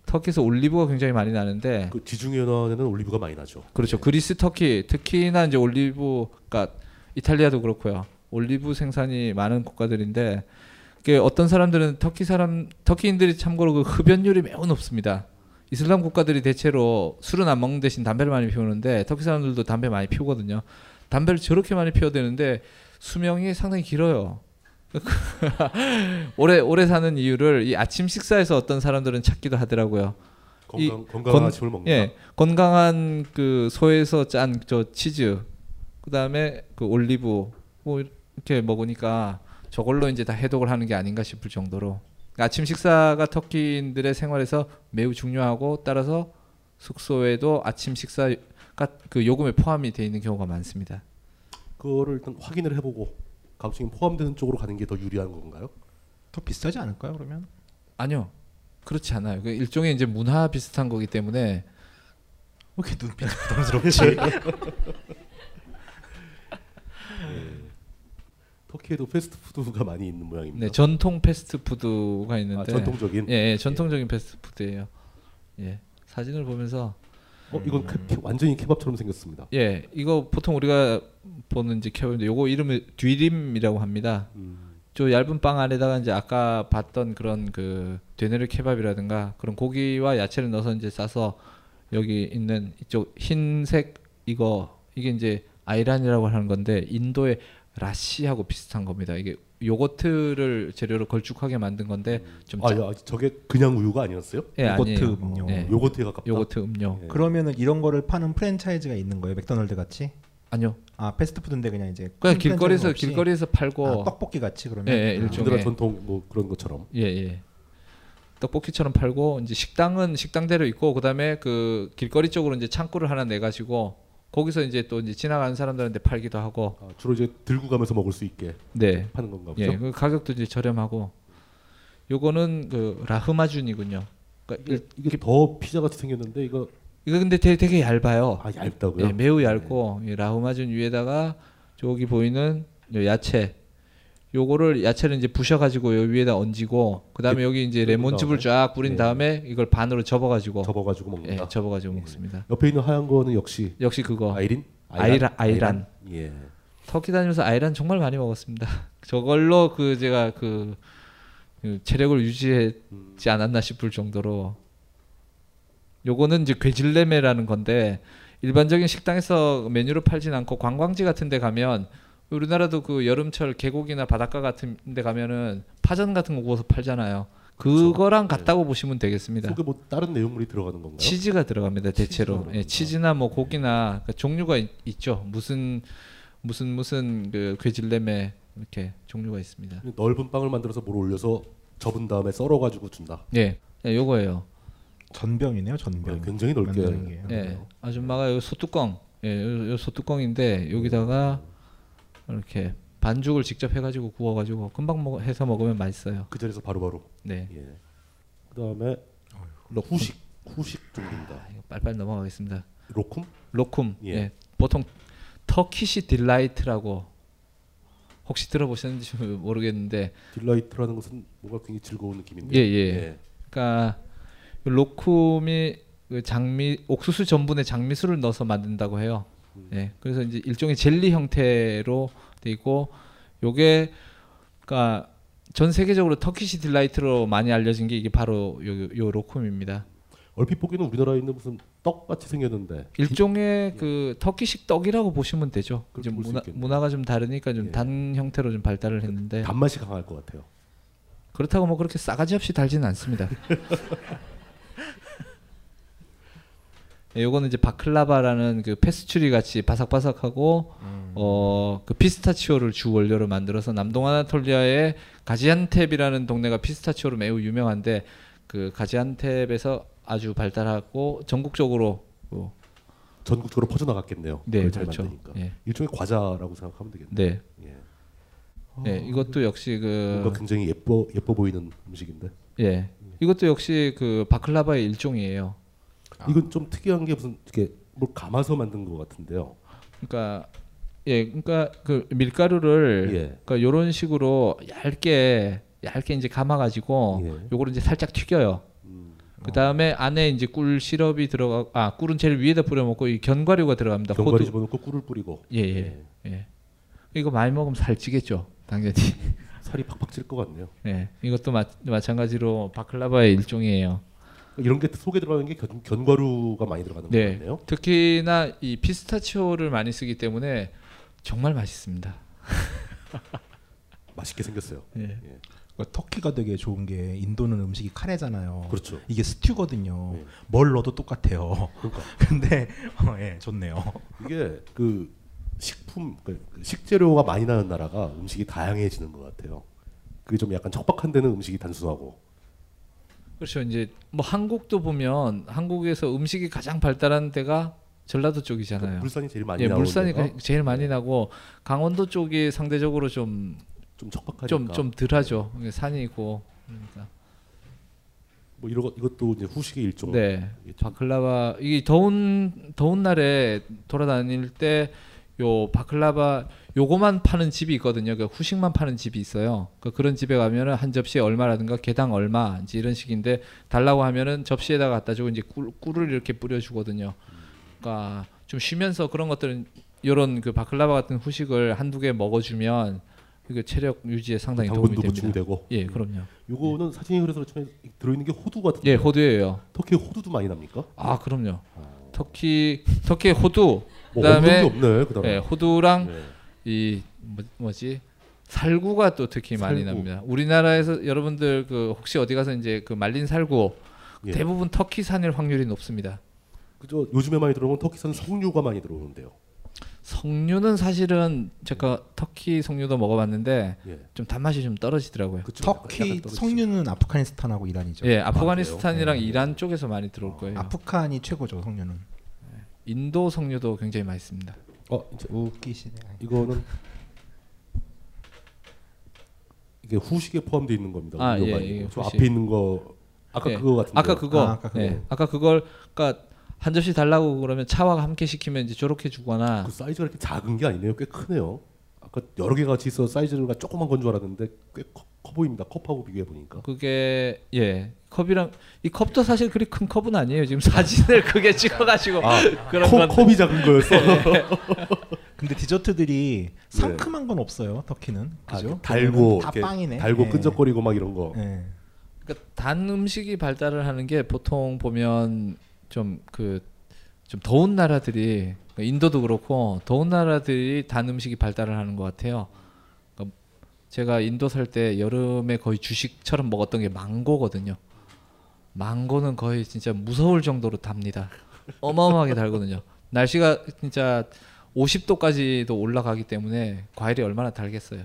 터키에서 올리브가 굉장히 많이 나는데 그 지중해 연안에는 올리브가 많이 나죠. 그렇죠. 네. 그리스, 터키 특히나 이제 올리브, 그러니까 이탈리아도 그렇고요. 올리브 생산이 많은 국가들인데 이게 어떤 사람들은 터키 사람 터키인들이 참고로 그 흡연율이 매우 높습니다. 이슬람 국가들이 대체로 술은 안 먹는 대신 담배를 많이 피우는데 터키 사람들도 담배 많이 피우거든요. 담배를 저렇게 많이 피워야 되는데 수명이 상당히 길어요. 오래 오래 사는 이유를 이 아침 식사에서 어떤 사람들은 찾기도 하더라고요. 건강, 이, 건강한 건, 아침을 먹는다. 예, 건강한 그 소에서 짠 저 치즈, 그다음에 그 올리브 뭐 이렇게 먹으니까 저걸로 이제 다 해독을 하는 게 아닌가 싶을 정도로 아침 식사가 터키인들의 생활에서 매우 중요하고 따라서 숙소에도 아침 식사가 그 요금에 포함이 돼 있는 경우가 많습니다. 그거를 일단 확인을 해보고. 가로층이 포함되는 쪽으로 가는 게 더 유리한 건가요? 더 비싸지 않을까요 그러면? 아니요, 그렇지 않아요. 그 일종의 이제 문화 비슷한 거기 때문에. 왜 이렇게 눈빛이 부담스럽지? 네. 터키에도 패스트푸드가 많이 있는 모양입니다. 네, 전통 패스트푸드가 있는데. 아, 전통적인? 예, 예, 전통적인 예. 패스트푸드예요. 예, 사진을 보면서. 어, 이건 음. 완전히 케밥처럼 생겼습니다. 예, 이거 보통 우리가 보는 이제 케밥인데, 요거 이름을 뒤림이라고 합니다. 음. 저 얇은 빵 안에다가 이제 아까 봤던 그런 그 되네르 케밥이라든가 그런 고기와 야채를 넣어서 이제 싸서 여기 있는 이쪽 흰색 이거 이게 이제 아이란이라고 하는 건데 인도의 라시하고 비슷한 겁니다. 이게 요거트를 재료로 걸쭉하게 만든 건데 좀 아, 야, 저게 그냥 우유가 아니었어요? 예, 요거트 아니에요. 음료. 예. 요거트에 가깝다. 요거트 음료. 예. 그러면은 이런 거를 파는 프랜차이즈가 있는 거예요? 맥도날드 같이? 아니요. 아, 패스트푸드인데 그냥 이제 그냥 길거리에서 길거리에서 팔고. 아, 떡볶이 같이 그러면. 예, 예, 일종의 전통 뭐 그런 것처럼. 예, 예. 떡볶이처럼 팔고 이제 식당은 식당대로 있고 그다음에 그 길거리 쪽으로 이제 창구를 하나 내 가지고 거기서 이제 또 이제 지나가는 사람들한테 팔기도 하고. 아, 주로 이제 들고 가면서 먹을 수 있게. 네. 파는 건가 보죠. 예. 그 가격도 이제 저렴하고. 요거는 그 라흐마준이군요. 그러니까 이게, 이게 더 피자 같이 생겼는데 이거 이거 근데 되게, 되게 얇아요. 아, 얇다고요? 예, 매우 얇고 네. 라흐마준 위에다가 저기 보이는 야채. 요거를 야채를 이제 부셔 가지고 요 위에다 얹고 그다음에 여기 이제 레몬즙을 쫙 뿌린 네. 다음에 이걸 반으로 접어 가지고 접어 가지고 먹는다. 예, 접어 가지고 예. 먹습니다. 옆에 있는 하얀 거는 역시 역시 그거. 아이린? 아이란. 아이란. 아이란. 예. 터키 다니면서 아이란 정말 많이 먹었습니다. 저걸로 그 제가 그, 그 체력을 유지했지 않았나 싶을 정도로. 요거는 이제 괴질레메라는 건데 일반적인 식당에서 메뉴로 팔진 않고 관광지 같은 데 가면 우리나라도 그 여름철 계곡이나 바닷가 같은 데 가면은 파전 같은 거 구워서 팔잖아요. 그거랑 그렇죠. 같다고 네. 보시면 되겠습니다. 속에 뭐 다른 내용물이 들어가는 건가요? 치즈가 들어갑니다. 대체로. 예, 치즈나 뭐 고기나 그 종류가 있, 있죠. 무슨 무슨 무슨 그 괴질레메 이렇게 종류가 있습니다. 넓은 빵을 만들어서 물 올려서 접은 다음에 썰어 가지고 준다. 예. 예, 요거예요. 전병이네요. 전병. 네, 굉장히 넓게. 예. 아줌마가 요 소뚜껑. 예, 요, 요 소뚜껑인데 여기다가 이렇게 반죽을 직접 해가지고 구워가지고 금방 먹, 해서 먹으면 맛있어요. 그 자리에서 바로바로. 바로. 네. 예. 그다음에 로쿰. 후식 후식 종류입니다. 아, 빨빨 넘어가겠습니다. 로쿰? 로쿰. 예. 예. 보통 터키시 딜라이트라고 혹시 들어보셨는지 모르겠는데 딜라이트라는 것은 뭔가 굉장히 즐거운 느낌인데. 예예. 예. 그러니까 로쿰이 장미 옥수수 전분에 장미술을 넣어서 만든다고 해요. 예, 그래서 이제 일종의 젤리 형태로 돼 있고, 요게 그러니까 전 세계적으로 터키시 딜라이트로 많이 알려진 게 이게 바로 요, 요 로쿰입니다. 얼핏 보기는 우리나라에 있는 무슨 떡 같이 생겼는데 일종의 예. 그 터키식 떡이라고 보시면 되죠. 이제 문화, 문화가 좀 다르니까 좀 단 예. 형태로 좀 발달을 했는데 단맛이 강할 것 같아요. 그렇다고 뭐 그렇게 싸가지 없이 달지는 않습니다. 요거는 이제 바클라바라는 그 페스츄리 같이 바삭바삭하고 음. 어, 그 피스타치오를 주 원료로 만들어서 남동아나톨리아의 가지안텝이라는 동네가 피스타치오로 매우 유명한데 그 가지안텝에서 아주 발달하고 전국적으로 뭐 전국적으로 퍼져나갔겠네요. 네, 그렇죠. 만드니까. 예. 일종의 과자라고 생각하면 되겠네요. 네. 예. 어, 네, 이것도 역시 그 뭔가 굉장히 예뻐 예뻐 보이는 음식인데. 예. 예. 이것도 역시 그 바클라바의 일종이에요. 아. 이건 좀 특이한 게 무슨 이렇게 뭘 감아서 만든 것 같은데요. 그러니까 예, 그러니까 그 밀가루를 예. 그러니까 이런 식으로 얇게 얇게 이제 감아가지고 예. 요거를 이제 살짝 튀겨요. 음. 그 다음에 어. 안에 이제 꿀 시럽이 들어가, 아 꿀은 제일 위에다 뿌려 먹고 이 견과류가 들어갑니다. 견과류 집어넣고 꿀을 뿌리고. 예예. 예. 예. 예. 이거 많이 먹으면 살찌겠죠, 당연히. 살이 팍팍 찔 것 같네요. 예, 이것도 마, 마찬가지로 바클라바의 일종이에요. 이런 게 속에 들어가는 게 견, 견과류가 많이 들어가는 네. 것 같네요. 특히나 이 피스타치오를 많이 쓰기 때문에 정말 맛있습니다. 맛있게 생겼어요. 네. 예. 그러니까 터키가 되게 좋은 게 인도는 음식이 카레잖아요. 그렇죠. 이게 스튜거든요. 네. 뭘 넣어도 똑같아요. 그러니까. 근데 어, 예, 좋네요. 이게 그 식품, 그러니까 식재료가 많이 나는 나라가 음식이 다양해지는 것 같아요. 그게 좀 약간 척박한 데는 음식이 단순하고. 그렇죠. 이제 뭐 한국도 보면 한국에서 음식이 가장 발달한 데가 전라도 쪽이잖아요. 물산이 제일 많이 예, 나오고. 물산이 어? 제일 많이 나고 강원도 쪽이 상대적으로 좀 좀 척박하니까 좀 좀 덜하죠. 산이 있고 그러니까. 뭐 이런 것 이것도 이제 후식의 일종. 네. 바클라바 이게 더운 더운 날에 돌아다닐 때 요 바클라바 요거만 파는 집이 있거든요. 그러니까 후식만 파는 집이 있어요. 그러니까 그런 집에 가면은 한 접시에 얼마라든가 개당 얼마 이제 이런 식인데 달라고 하면은 접시에다가 갖다 주고 이제 꿀, 꿀을 이렇게 뿌려 주거든요. 그러니까 좀 쉬면서 그런 것들은 요런 그 바클라바 같은 후식을 한두 개 먹어 주면 이게 체력 유지에 상당히 도움이 됩니다. 당분도 보충되고. 예, 그럼요. 요거는 예. 사진이 그래서 들어 있는 게 호두 같은. 예, 호두예요. 터키 호두도 많이 납니까? 아, 그럼요. 아. 터키 터키 호두. 그다음에 어, 없네, 그다음에. 예, 호두랑 예. 이 뭐, 뭐지? 살구가 또 특히 살구. 많이 납니다. 우리나라에서 여러분들 그 혹시 어디 가서 이제 그 말린 살구 예. 대부분 터키산일 확률이 높습니다. 그죠? 요즘에 많이 들어오는 터키산 석류가 많이 들어오는데요. 석류는 사실은 제가 터키 석류도 먹어봤는데 예. 좀 단맛이 좀 떨어지더라고요. 그쵸, 터키 석류는 아프가니스탄하고 이란이죠. 예, 아프가니스탄이랑 아, 이란 쪽에서 많이 들어올 거예요. 아프간이 최고죠 석류는. 인도 석류도 굉장히 맛있습니다. 어, 웃기시네. 이거는 이게 후식에 포함되어 있는 겁니다. 아, 예, 예, 저 앞에 있는 거 아까 예. 그거 같은데. 아까 그거. 아, 아까, 예. 아까 그걸 그러니까. 한 접시 달라고 그러면 차와 함께 시키면 이제 저렇게 주거나. 그 사이즈가 이렇게 작은 게 아니네요. 꽤 크네요. 아까 여러 개가 같이 있어 사이즈가 조그만 건 줄 알았는데 꽤 커, 커 보입니다. 컵하고 비교해 보니까. 그게 예 컵이랑 이 컵도 사실 그리 큰 컵은 아니에요. 지금 사진을 크게 찍어가지고 아, 그런 컵, 컵이 작은 거였어. 네. 근데 디저트들이 상큼한 네. 건 없어요. 터키는 그죠? 아, 달고 다 빵이네. 달고 네. 끈적거리고 막 이런 거. 네. 그러니까 단 음식이 발달을 하는 게 보통 보면. 좀 그 좀 더운 나라들이 인도도 그렇고 더운 나라들이 단 음식이 발달을 하는 것 같아요. 그러니까 제가 인도 살 때 여름에 거의 주식처럼 먹었던 게 망고거든요. 망고는 거의 진짜 무서울 정도로 답니다. 어마어마하게 달거든요. 날씨가 진짜 오십 도까지도 올라가기 때문에 과일이 얼마나 달겠어요.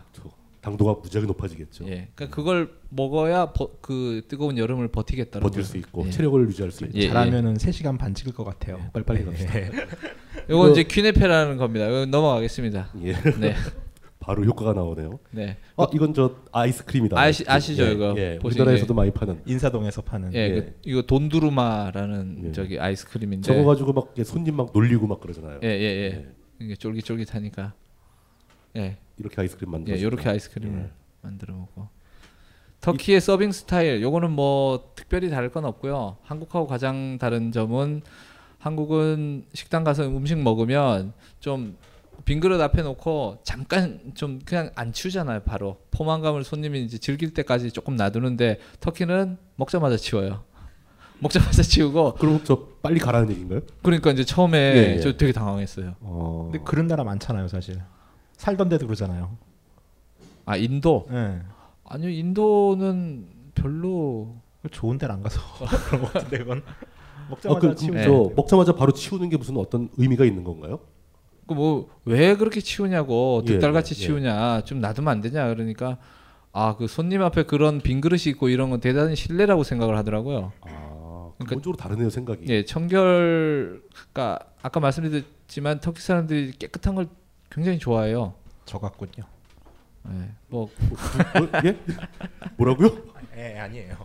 당도가 무지하게 높아지겠죠. 예, 그러니까 그걸 먹어야 버, 그 뜨거운 여름을 버티겠다라고 버틸 수 있고 예. 체력을 유지할 수 있고 예. 잘하면은 세 시간 반 찍을 것 같아요. 예. 빨리빨리 갑시다. 예. 이거 이제 퀴네페라는 겁니다. 넘어가겠습니다. 예. 네. 바로 효과가 나오네요. 네. 어, 이건 저 아이스크림이다. 아시, 아시죠 예. 이거? 예. 우리나라에서도 많이 파는. 인사동에서 파는. 예. 예. 그, 이거 돈두루마라는 예. 저기 아이스크림인데. 저거 가지고 막 손님 막 놀리고 막 그러잖아요. 예예 예. 예, 예. 예. 이게 쫄깃쫄깃하니까. 예. 이렇게 아이스크림 만들어. 예, 이렇게 아이스크림을 예. 만들어 먹고. 터키의 이, 서빙 스타일, 요거는 뭐 특별히 다를 건 없고요. 한국하고 가장 다른 점은 한국은 식당 가서 음식 먹으면 좀 빈 그릇 앞에 놓고 잠깐 좀 그냥 안 치우잖아요. 바로 포만감을 손님이 이제 즐길 때까지 조금 놔두는데 터키는 먹자마자 치워요. 먹자마자 치우고. 그럼 저 빨리 가라는 얘기인가요? 그러니까 이제 처음에 예, 예. 저 되게 당황했어요. 어... 근데 그런 나라 많잖아요, 사실. 살던 데도 그러잖아요. 아 인도? 네. 아니요 인도는 별로 좋은 데를 안 가서 그런 것 같은데 이건 먹자마자 어, 치우죠. 네. 먹자마자 바로 치우는 게 무슨 어떤 의미가 있는 건가요? 그 뭐 왜 그렇게 치우냐고 득달같이 예, 치우냐 예. 좀 놔두면 안 되냐 그러니까 아 그 손님 앞에 그런 빈 그릇이 있고 이런 건 대단히 신뢰라고 생각을 하더라고요. 아 그러니까 기본적으로 다르네요 생각이. 예 청결 그러니까 아까 말씀드렸지만 터키 사람들이 깨끗한 걸 굉장히 좋아해요. 저 같군요. 네, 뭐, 뭐, 뭐 예? 뭐라고요? 예, 아니에요.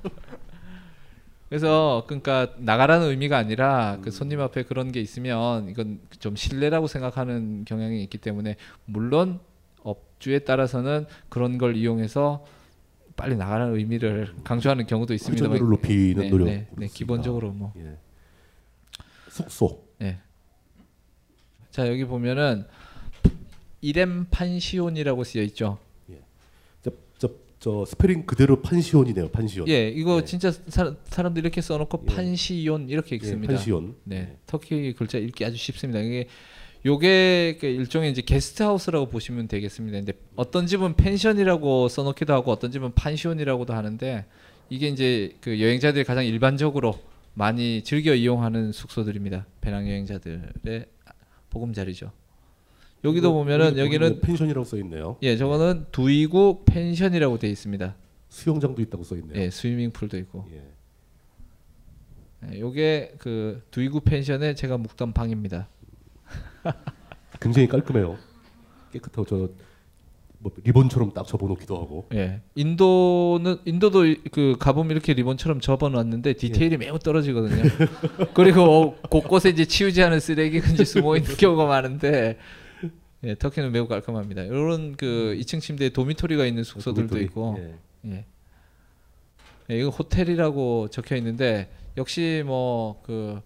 그래서 그러니까 나가라는 의미가 아니라 음. 그 손님 앞에 그런 게 있으면 이건 좀 신뢰라고 생각하는 경향이 있기 때문에 물론 업주에 따라서는 그런 걸 이용해서 빨리 나가라는 의미를 강조하는 경우도 있습니다. 효율을 높이는 네, 노력. 네, 네, 기본적으로 뭐. 예. 숙소. 네. 자 여기 보면은. 이렘 판시온이라고 쓰여 있죠. 예. 저, 저, 저 스펠링 그대로 판시온이네요. 판시온. 예, 이거 예. 진짜 사, 사람들이 이렇게 써놓고 예. 판시온 이렇게 읽습니다. 예, 판시온. 네, 예. 터키 글자 읽기 아주 쉽습니다. 이게 요게 일종의 이제 게스트하우스라고 보시면 되겠습니다. 근데 어떤 집은 펜션이라고 써놓기도 하고 어떤 집은 판시온이라고도 하는데 이게 이제 그 여행자들이 가장 일반적으로 많이 즐겨 이용하는 숙소들입니다. 배낭 여행자들의 보금자리죠. 여기도 보면은 여기는 펜션이라고 써 있네요. 예, 저거는 두이구 펜션이라고 돼 있습니다. 수영장도 있다고 써 있네요. 예, 스위밍풀도 있고. 예. 예, 요게 그 두이구 펜션의 제가 묵던 방입니다. 음. 굉장히 깔끔해요. 깨끗하고 저 뭐 리본처럼 딱 접어놓기도 하고. 예. 인도는 인도도 그 가보면 이렇게 리본처럼 접어놨는데 디테일이 예. 매우 떨어지거든요. 그리고 곳곳에 이제 치우지 않은 쓰레기가 이제 숨어 있는 경우가 많은데. 예, 터키는 매우 깔끔합니다. 이런 그 음. 이 층 침대에 도미토리가 있는 숙소들도 도미토리. 있고, 예. 예. 예, 이거 호텔이라고 적혀 있는데 역시 뭐 그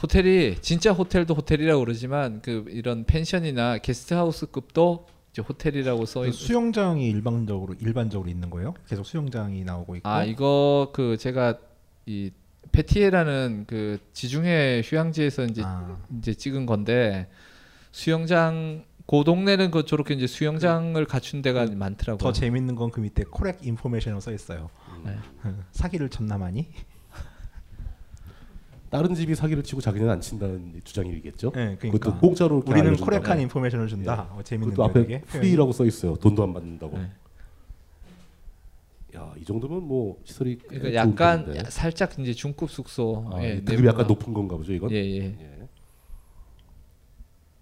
호텔이 진짜 호텔도 호텔이라고 그러지만 그 이런 펜션이나 게스트하우스급도 이제 호텔이라고 써 있고. 수영장이 일반적으로 일반적으로 있는 거예요? 계속 수영장이 나오고 있고. 아 이거 그 제가 이 페티에라는 그 지중해 휴양지에서 이제 아. 이제 찍은 건데. 수영장 그 동네는 그 저렇게 이제 수영장을 그, 갖춘 데가 그, 많더라고요. 더 재밌는 건 그 밑에 코렉 인포메이션으로 써 있어요. 네. 사기를 쳤나 많이? 다른 집이 사기를 치고 자기는 안 친다는 주장이겠죠. 네, 그러니까. 그것도 공짜로 우리는 코렉한 인포메이션을 준다. 네. 어, 재밌는 거 되게. 프리라고 써 있어요. 돈도 안 받는다고. 네. 야, 이 정도면 뭐 시설이 그러니까 약간 텐데. 살짝 이제 중급 숙소. 아, 예, 급이 약간 높은 건가 보죠, 이건? 예, 예. 예.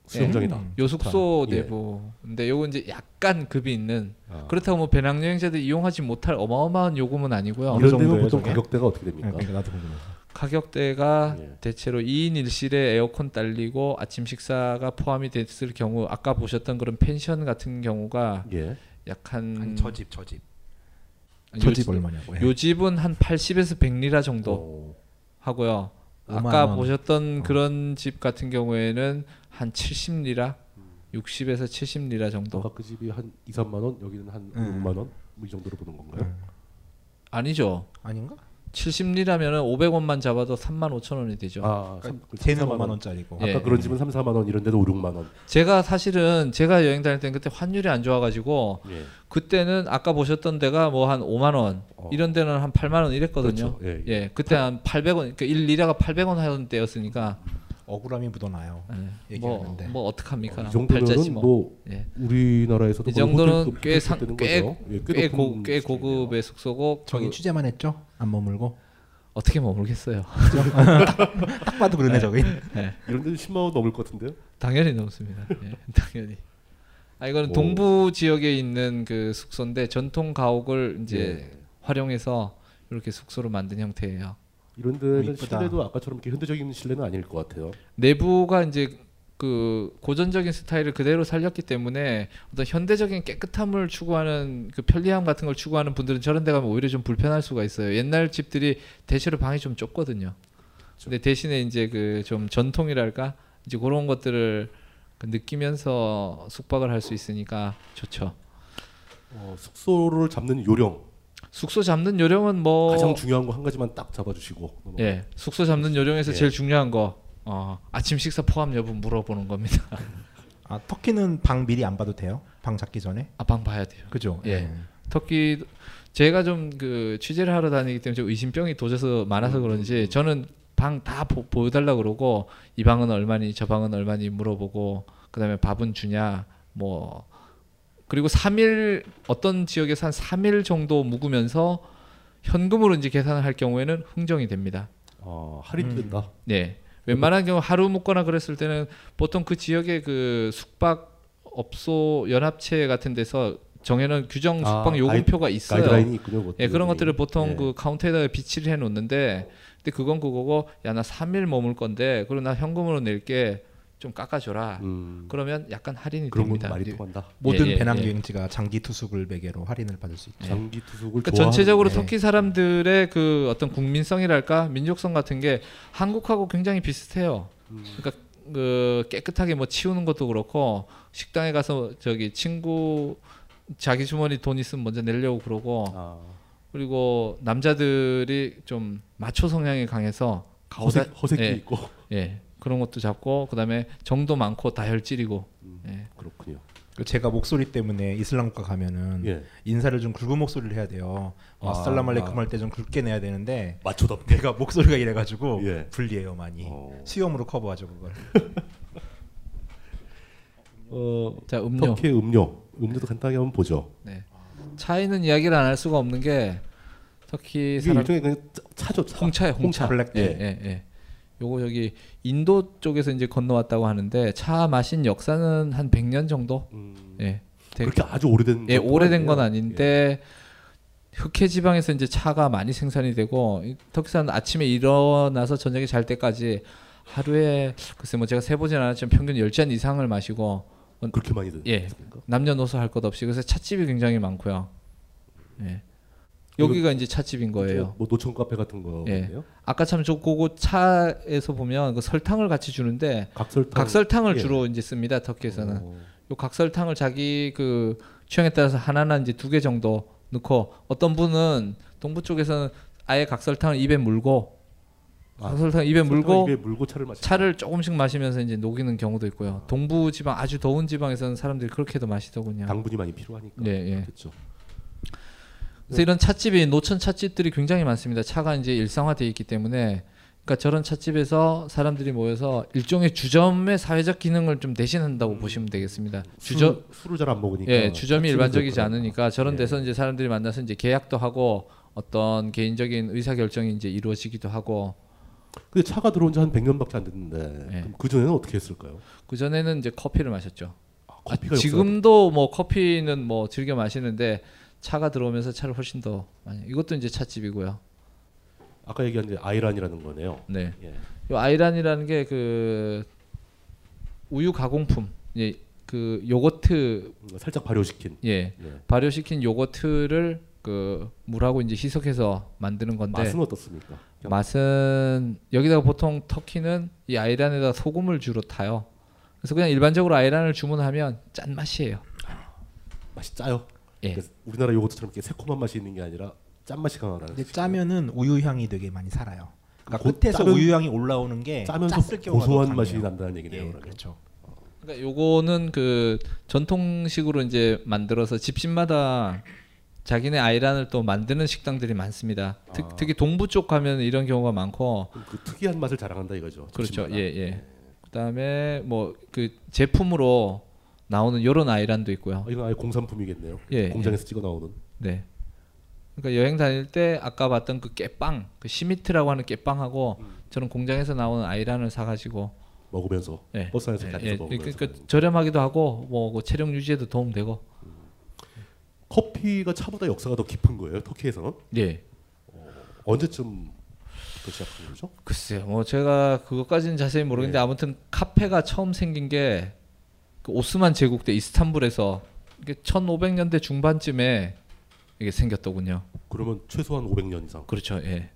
수영장이다. 음. 요 숙소 좋다. 내부. 예. 근데 요거 이제 약간 급이 있는. 아. 그렇다고 뭐 배낭 여행자들이 이용하지 못할 어마어마한 요금은 아니고요. 이런 데는 보통 가격대가 어떻게 됩니까? 네, 나도 궁금해. 가격대가 예. 대체로 이 인 일 실에 에어컨 딸리고 아침 식사가 포함이 됐을 경우 아까 보셨던 그런 펜션 같은 경우가 예. 약간 저 집 저 집. 저 집 얼마냐고. 요 집은 한 팔십에서 백 리라 정도 오. 하고요. 아까 오만. 보셨던 어. 그런 집 같은 경우에는 한 칠십 리라, 육십에서 칠십 리라 정도. 아까 그 집이 한 이, 삼만 원, 여기는 한 음. 육만 원? 이 정도로 보는 건가요? 음. 아니죠. 아닌가? 칠십 리라면은 오백 원만 잡아도 삼만 오천 원이 되죠. 아, 그러니까 쟤는 오만 원짜리고. 아까 예. 그런 집은 삼, 사만 원 이런 데도 오, 육만 원. 제가 사실은 제가 여행 다닐 때는 그때 환율이 안 좋아가지고 예. 그때는 아까 보셨던 데가 뭐 한 오만 원 어. 이런 데는 한 팔만 원 이랬거든요. 그렇죠. 예, 예. 예, 그때 팔... 한 팔백 원, 그러니까 일 리라가 팔백 원 하던 때였으니까 억울함이 묻어나요. 예. 뭐, 뭐 어떡합니까? 어, 이 정도면은 뭐, 뭐 예. 우리나라에서도 이 정도는 꽤 상, 꽤, 예, 꽤, 꽤, 고, 꽤 고급의 숙소고. 저기 그, 취재만 했죠? 안 머물고? 어떻게 머물겠어요. 딱 봐도 그러네. 예. 저기. 예. 이런 데도 십만 원 넘을 것 같은데요? 당연히 넘습니다. 예, 당연히. 아 이거는 오. 동부 지역에 있는 그 숙소인데 전통 가옥을 이제 예. 활용해서 이렇게 숙소로 만든 형태예요. 이런 데는 실내도 아까처럼 이렇게 현대적인 실내는 아닐 것 같아요. 내부가 이제 그 고전적인 스타일을 그대로 살렸기 때문에 어떤 현대적인 깨끗함을 추구하는 그 편리함 같은 걸 추구하는 분들은 저런 데 가면 오히려 좀 불편할 수가 있어요. 옛날 집들이 대체로 방이 좀 좁거든요. 그렇죠. 근데 대신에 이제 그 좀 전통이랄까 이제 그런 것들을 느끼면서 숙박을 할 수 있으니까 좋죠. 어, 숙소를 잡는 요령. 숙소 잡는 요령은 뭐 가장 중요한 거 한 가지만 딱 잡아주시고. 예, 숙소 잡는 요령에서 예. 제일 중요한 거 어, 아침 식사 포함 여부 물어보는 겁니다. 아 터키는 방 미리 안 봐도 돼요? 방 잡기 전에? 아 방 봐야 돼요. 그죠? 예. 음. 터키 제가 좀 그 취재를 하러 다니기 때문에 좀 의심병이 도져서 많아서 음, 그런지 저는 방 다 보여달라 그러고 이 방은 얼마니 저 방은 얼마니 물어보고 그다음에 밥은 주냐 뭐. 그리고 삼 일 어떤 지역에서 한 삼 일 정도 묵으면서 현금으로 이제 계산을 할 경우에는 흥정이 됩니다. 아, 할인된다. 음. 네. 웬만한 경우 하루 묵거나 그랬을 때는 보통 그 지역의 그 숙박 업소 연합체 같은 데서 정해놓은 규정 숙박 아, 요금표가 가이, 있어요. 가이드라인이 있군요. 예, 그런 것들을 보통 예. 그 카운터에다가 비치를 해 놓는데 근데 그건 그거고 야 나 삼 일 머물 건데 그럼 나 현금으로 낼게. 좀 깎아줘라. 음. 그러면 약간 할인이 그런 됩니다. 그런 건 말이 통한다. 모든 예, 예, 배낭여행지가 예. 장기 투숙을 매개로 할인을 받을 수 있죠. 장기 투숙을 그러니까 전체적으로 네. 터키 사람들의 그 어떤 국민성이랄까 민족성 같은 게 한국하고 굉장히 비슷해요. 음. 그러니까 그 깨끗하게 뭐 치우는 것도 그렇고 식당에 가서 저기 친구 자기 주머니 돈 있으면 먼저 내려고 그러고 아. 그리고 남자들이 좀 마초 성향이 강해서 허세, 허세끼 예, 있고 예. 그런 것도 잡고 그다음에 정도 많고 다혈질이고. 음, 예. 그렇군요. 제가 목소리 때문에 이슬람 국가 가면은 예. 인사를 좀 굵은 목소리를 해야 돼요. 아, 아살라말레이쿰 할 때 좀 굵게 내야 되는데 맞춰덥게 내가 목소리가 이래가지고 예. 불리해요 많이. 어. 수염으로 커버하죠 그걸. 어, 자 음료. 터키의 음료. 음료도 간단하게 한번 보죠. 네. 차이는 이야기를 안 할 수가 없는 게 터키 사람. 일종의 그냥 차죠. 차. 홍차예요. 홍차. 블랙티. 예, 예, 예. 요거 여기 인도 쪽에서 이제 건너왔다고 하는데 차 마신 역사는 한 백 년 정도. 음. 예. 그렇게 아주 오래된. 예, 오래된 건 아닌데. 예. 흑해 지방에서 이제 차가 많이 생산이 되고 터키산 아침에 일어나서 저녁에 잘 때까지 하루에 글쎄 뭐 제가 세보진 않았지만 평균 열 잔 이상을 마시고 그렇게 많이 드세요? 예. 남녀노소 할 것 없이. 그래서 찻집이 굉장히 많고요. 예. 여기가 이제 찻집인 거예요. 뭐 노천 카페 같은 거예요. 예. 아까 참 좋고 차에서 보면 그 설탕을 같이 주는데 각설탕. 각설탕을 예. 주로 이제 씁니다. 터키에서는. 오. 요 각설탕을 자기 그 취향에 따라서 하나나 이제 두 개 정도 넣고 어떤 분은 동부 쪽에서는 아예 각설탕을 입에 물고 아, 각설탕 입에 물고, 입에 물고 차를, 차를 조금씩 마시면서 이제 녹이는 경우도 있고요. 아. 동부 지방 아주 더운 지방에서는 사람들이 그렇게도 마시더군요. 당분이 많이 필요하니까. 네, 예. 그렇죠. 그래서 네. 이런 찻집이 노천 찻집들이 굉장히 많습니다. 차가 이제 일상화되어 있기 때문에 그러니까 저런 찻집에서 사람들이 모여서 일종의 주점의 사회적 기능을 좀 대신한다고 음. 보시면 되겠습니다. 술, 주점 술을 잘 안 먹으니까. 예, 주점이 일반적이지 그럴까. 않으니까 저런 예. 데서 이제 사람들이 만나서 이제 계약도 하고 어떤 개인적인 의사 결정이 이제 이루어지기도 하고. 근데 차가 들어온 지 한 백 년밖에 안 됐는데 예. 그럼 그 전에는 어떻게 했을까요? 그 전에는 이제 커피를 마셨죠. 아, 커피가 아, 지금도 뭐 커피는 뭐 즐겨 마시는데 차가 들어오면서 차를 훨씬 더 많이. 이것도 이제 찻집이고요. 아까 얘기한 이제 아이란이라는 거네요. 네. 예. 이 아이란이라는 게 그 우유 가공품, 예, 그 요거트 살짝 발효시킨. 예. 예. 발효시킨 요거트를 그 물하고 이제 희석해서 만드는 건데. 맛은 어떻습니까? 맛은 여기다가 보통 터키는 이 아이란에다 소금을 주로 타요. 그래서 그냥 일반적으로 아이란을 주문하면 짠 맛이에요. 아, 맛이 짜요. 예. 그러니까 우리나라 요거트처럼 이렇게 새콤한 맛이 있는 게 아니라. 짠맛이 강하라는 근데 짜면은 우유향이 되게 많이 살아요. 그러니까 끝에서 우유향이 올라오는 게 짜면서 고소한 맛이 난다는 얘기네요. 예, 그렇죠. 그러니까 요거는 그 전통식으로 이제 만들어서 집집마다 자기네 아이란을 또 만드는 식당들이 많습니다. 아. 특, 특히 동부 쪽 가면 이런 경우가 많고 그 특이한 맛을 자랑한다 이거죠. 그렇죠. 예예. 예. 그다음에 뭐 그 제품으로 나오는 요런 아이란도 있고요. 이건 아예 공산품이겠네요. 예, 공장에서 예. 찍어 나오는. 네. 그러니까 여행 다닐 때 아까 봤던 그 깨빵, 그 시미트라고 하는 깨빵하고 음. 저는 공장에서 나오는 아이란을 사가지고 먹으면서 예. 버스 안에서 같이 예. 예. 먹으면서 그러니까 저렴하기도 하고 뭐 그 체력 유지에도 도움되고. 음. 커피가 차보다 역사가 더 깊은 거예요, 터키에서는? 예. 어, 언제쯤 시작한 거죠? 글쎄요, 뭐 제가 그것까지는 자세히 모르겠는데 예. 아무튼 카페가 처음 생긴 게 그 오스만 제국 때 이스탄불에서 천오백 년대 중반쯤에. 이게 생겼더군요. 그러면 최소한 오백 년 이상. 그렇죠. 예.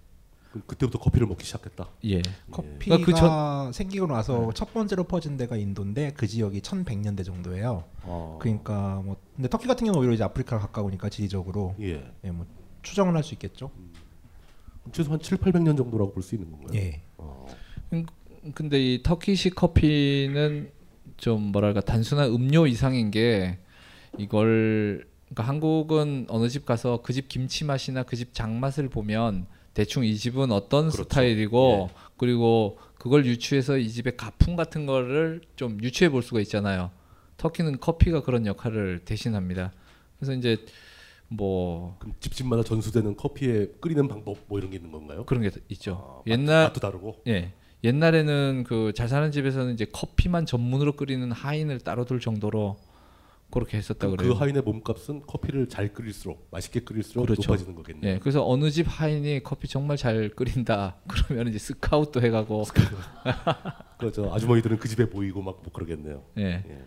그때부터 커피를 먹기 시작했다. 예. 커피가 그 전... 생기고 나서 네. 첫 번째로 퍼진 데가 인도인데 그 지역이 천백 년대 정도예요. 아. 그러니까 뭐 근데 터키 같은 경우 오히려 이제 아프리카가 가까우니까 지리적으로 예. 예, 뭐 추정을 할 수 있겠죠. 음. 최소한 칠팔백 년 정도라고 볼 수 있는 건가요? 예. 아. 근데 이 터키식 커피는 좀 뭐랄까 단순한 음료 이상인 게 이걸 그러니까 한국은 어느 집 가서 그 집 김치 맛이나 그 집 장맛을 보면 대충 이 집은 어떤 그렇죠. 스타일이고 예. 그리고 그걸 유추해서 이 집의 가풍 같은 거를 좀 유추해 볼 수가 있잖아요. 터키는 커피가 그런 역할을 대신합니다. 그래서 이제 뭐 집집마다 전수되는 커피에 끓이는 방법 뭐 이런 게 있는 건가요? 그런 게 있죠. 아, 옛날 맛도 다르고. 예. 옛날에는 그 잘 사는 집에서는 이제 커피만 전문으로 끓이는 하인을 따로 둘 정도로 그렇게 했었다 그래요. 그 하인의 몸값은 커피를 잘 끓일수록 맛있게 끓일수록 그렇죠. 높아지는 거겠네요. 예, 그래서 어느 집 하인이 커피 정말 잘 끓인다. 그러면 이제 스카웃도 해가고. 그렇죠. 아주머니들은 그 집에 모이고 막 뭐 그러겠네요. 예. 예.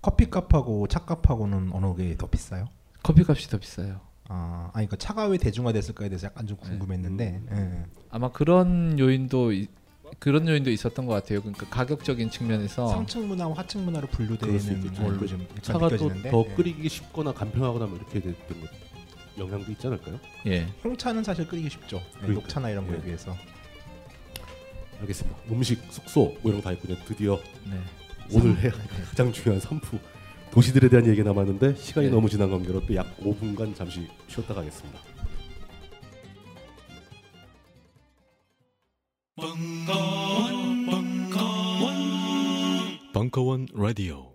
커피 값하고 차 값하고는 어느 게 더 비싸요? 커피 값이 더 비싸요. 아, 아니 그 차가 왜 대중화됐을까에 대해서 약간 좀 궁금했는데. 예. 예. 아마 그런 요인도. 이, 그런 요인도 있었던 것 같아요. 그러니까 가격적인 측면에서 상층 문화와 하층 문화로 분류되는 걸로 좀 차가 또 더 예. 끓이기 쉽거나 간편하거나 뭐 이렇게 되는 것 영향도 있지 않을까요? 예. 홍차는 사실 끓이기 쉽죠. 그러니까. 녹차나 이런 거에 예. 비해서. 알겠습니다. 음식, 숙소 뭐 이런 거 다 있군요. 드디어 네. 오늘 해야 가장 중요한 삼 부 도시들에 대한 얘기가 남았는데 시간이 네. 너무 지난 관계로 또 약 오 분간 잠시 쉬었다 가겠습니다. 벙커원 벙커원 벙커원 라디오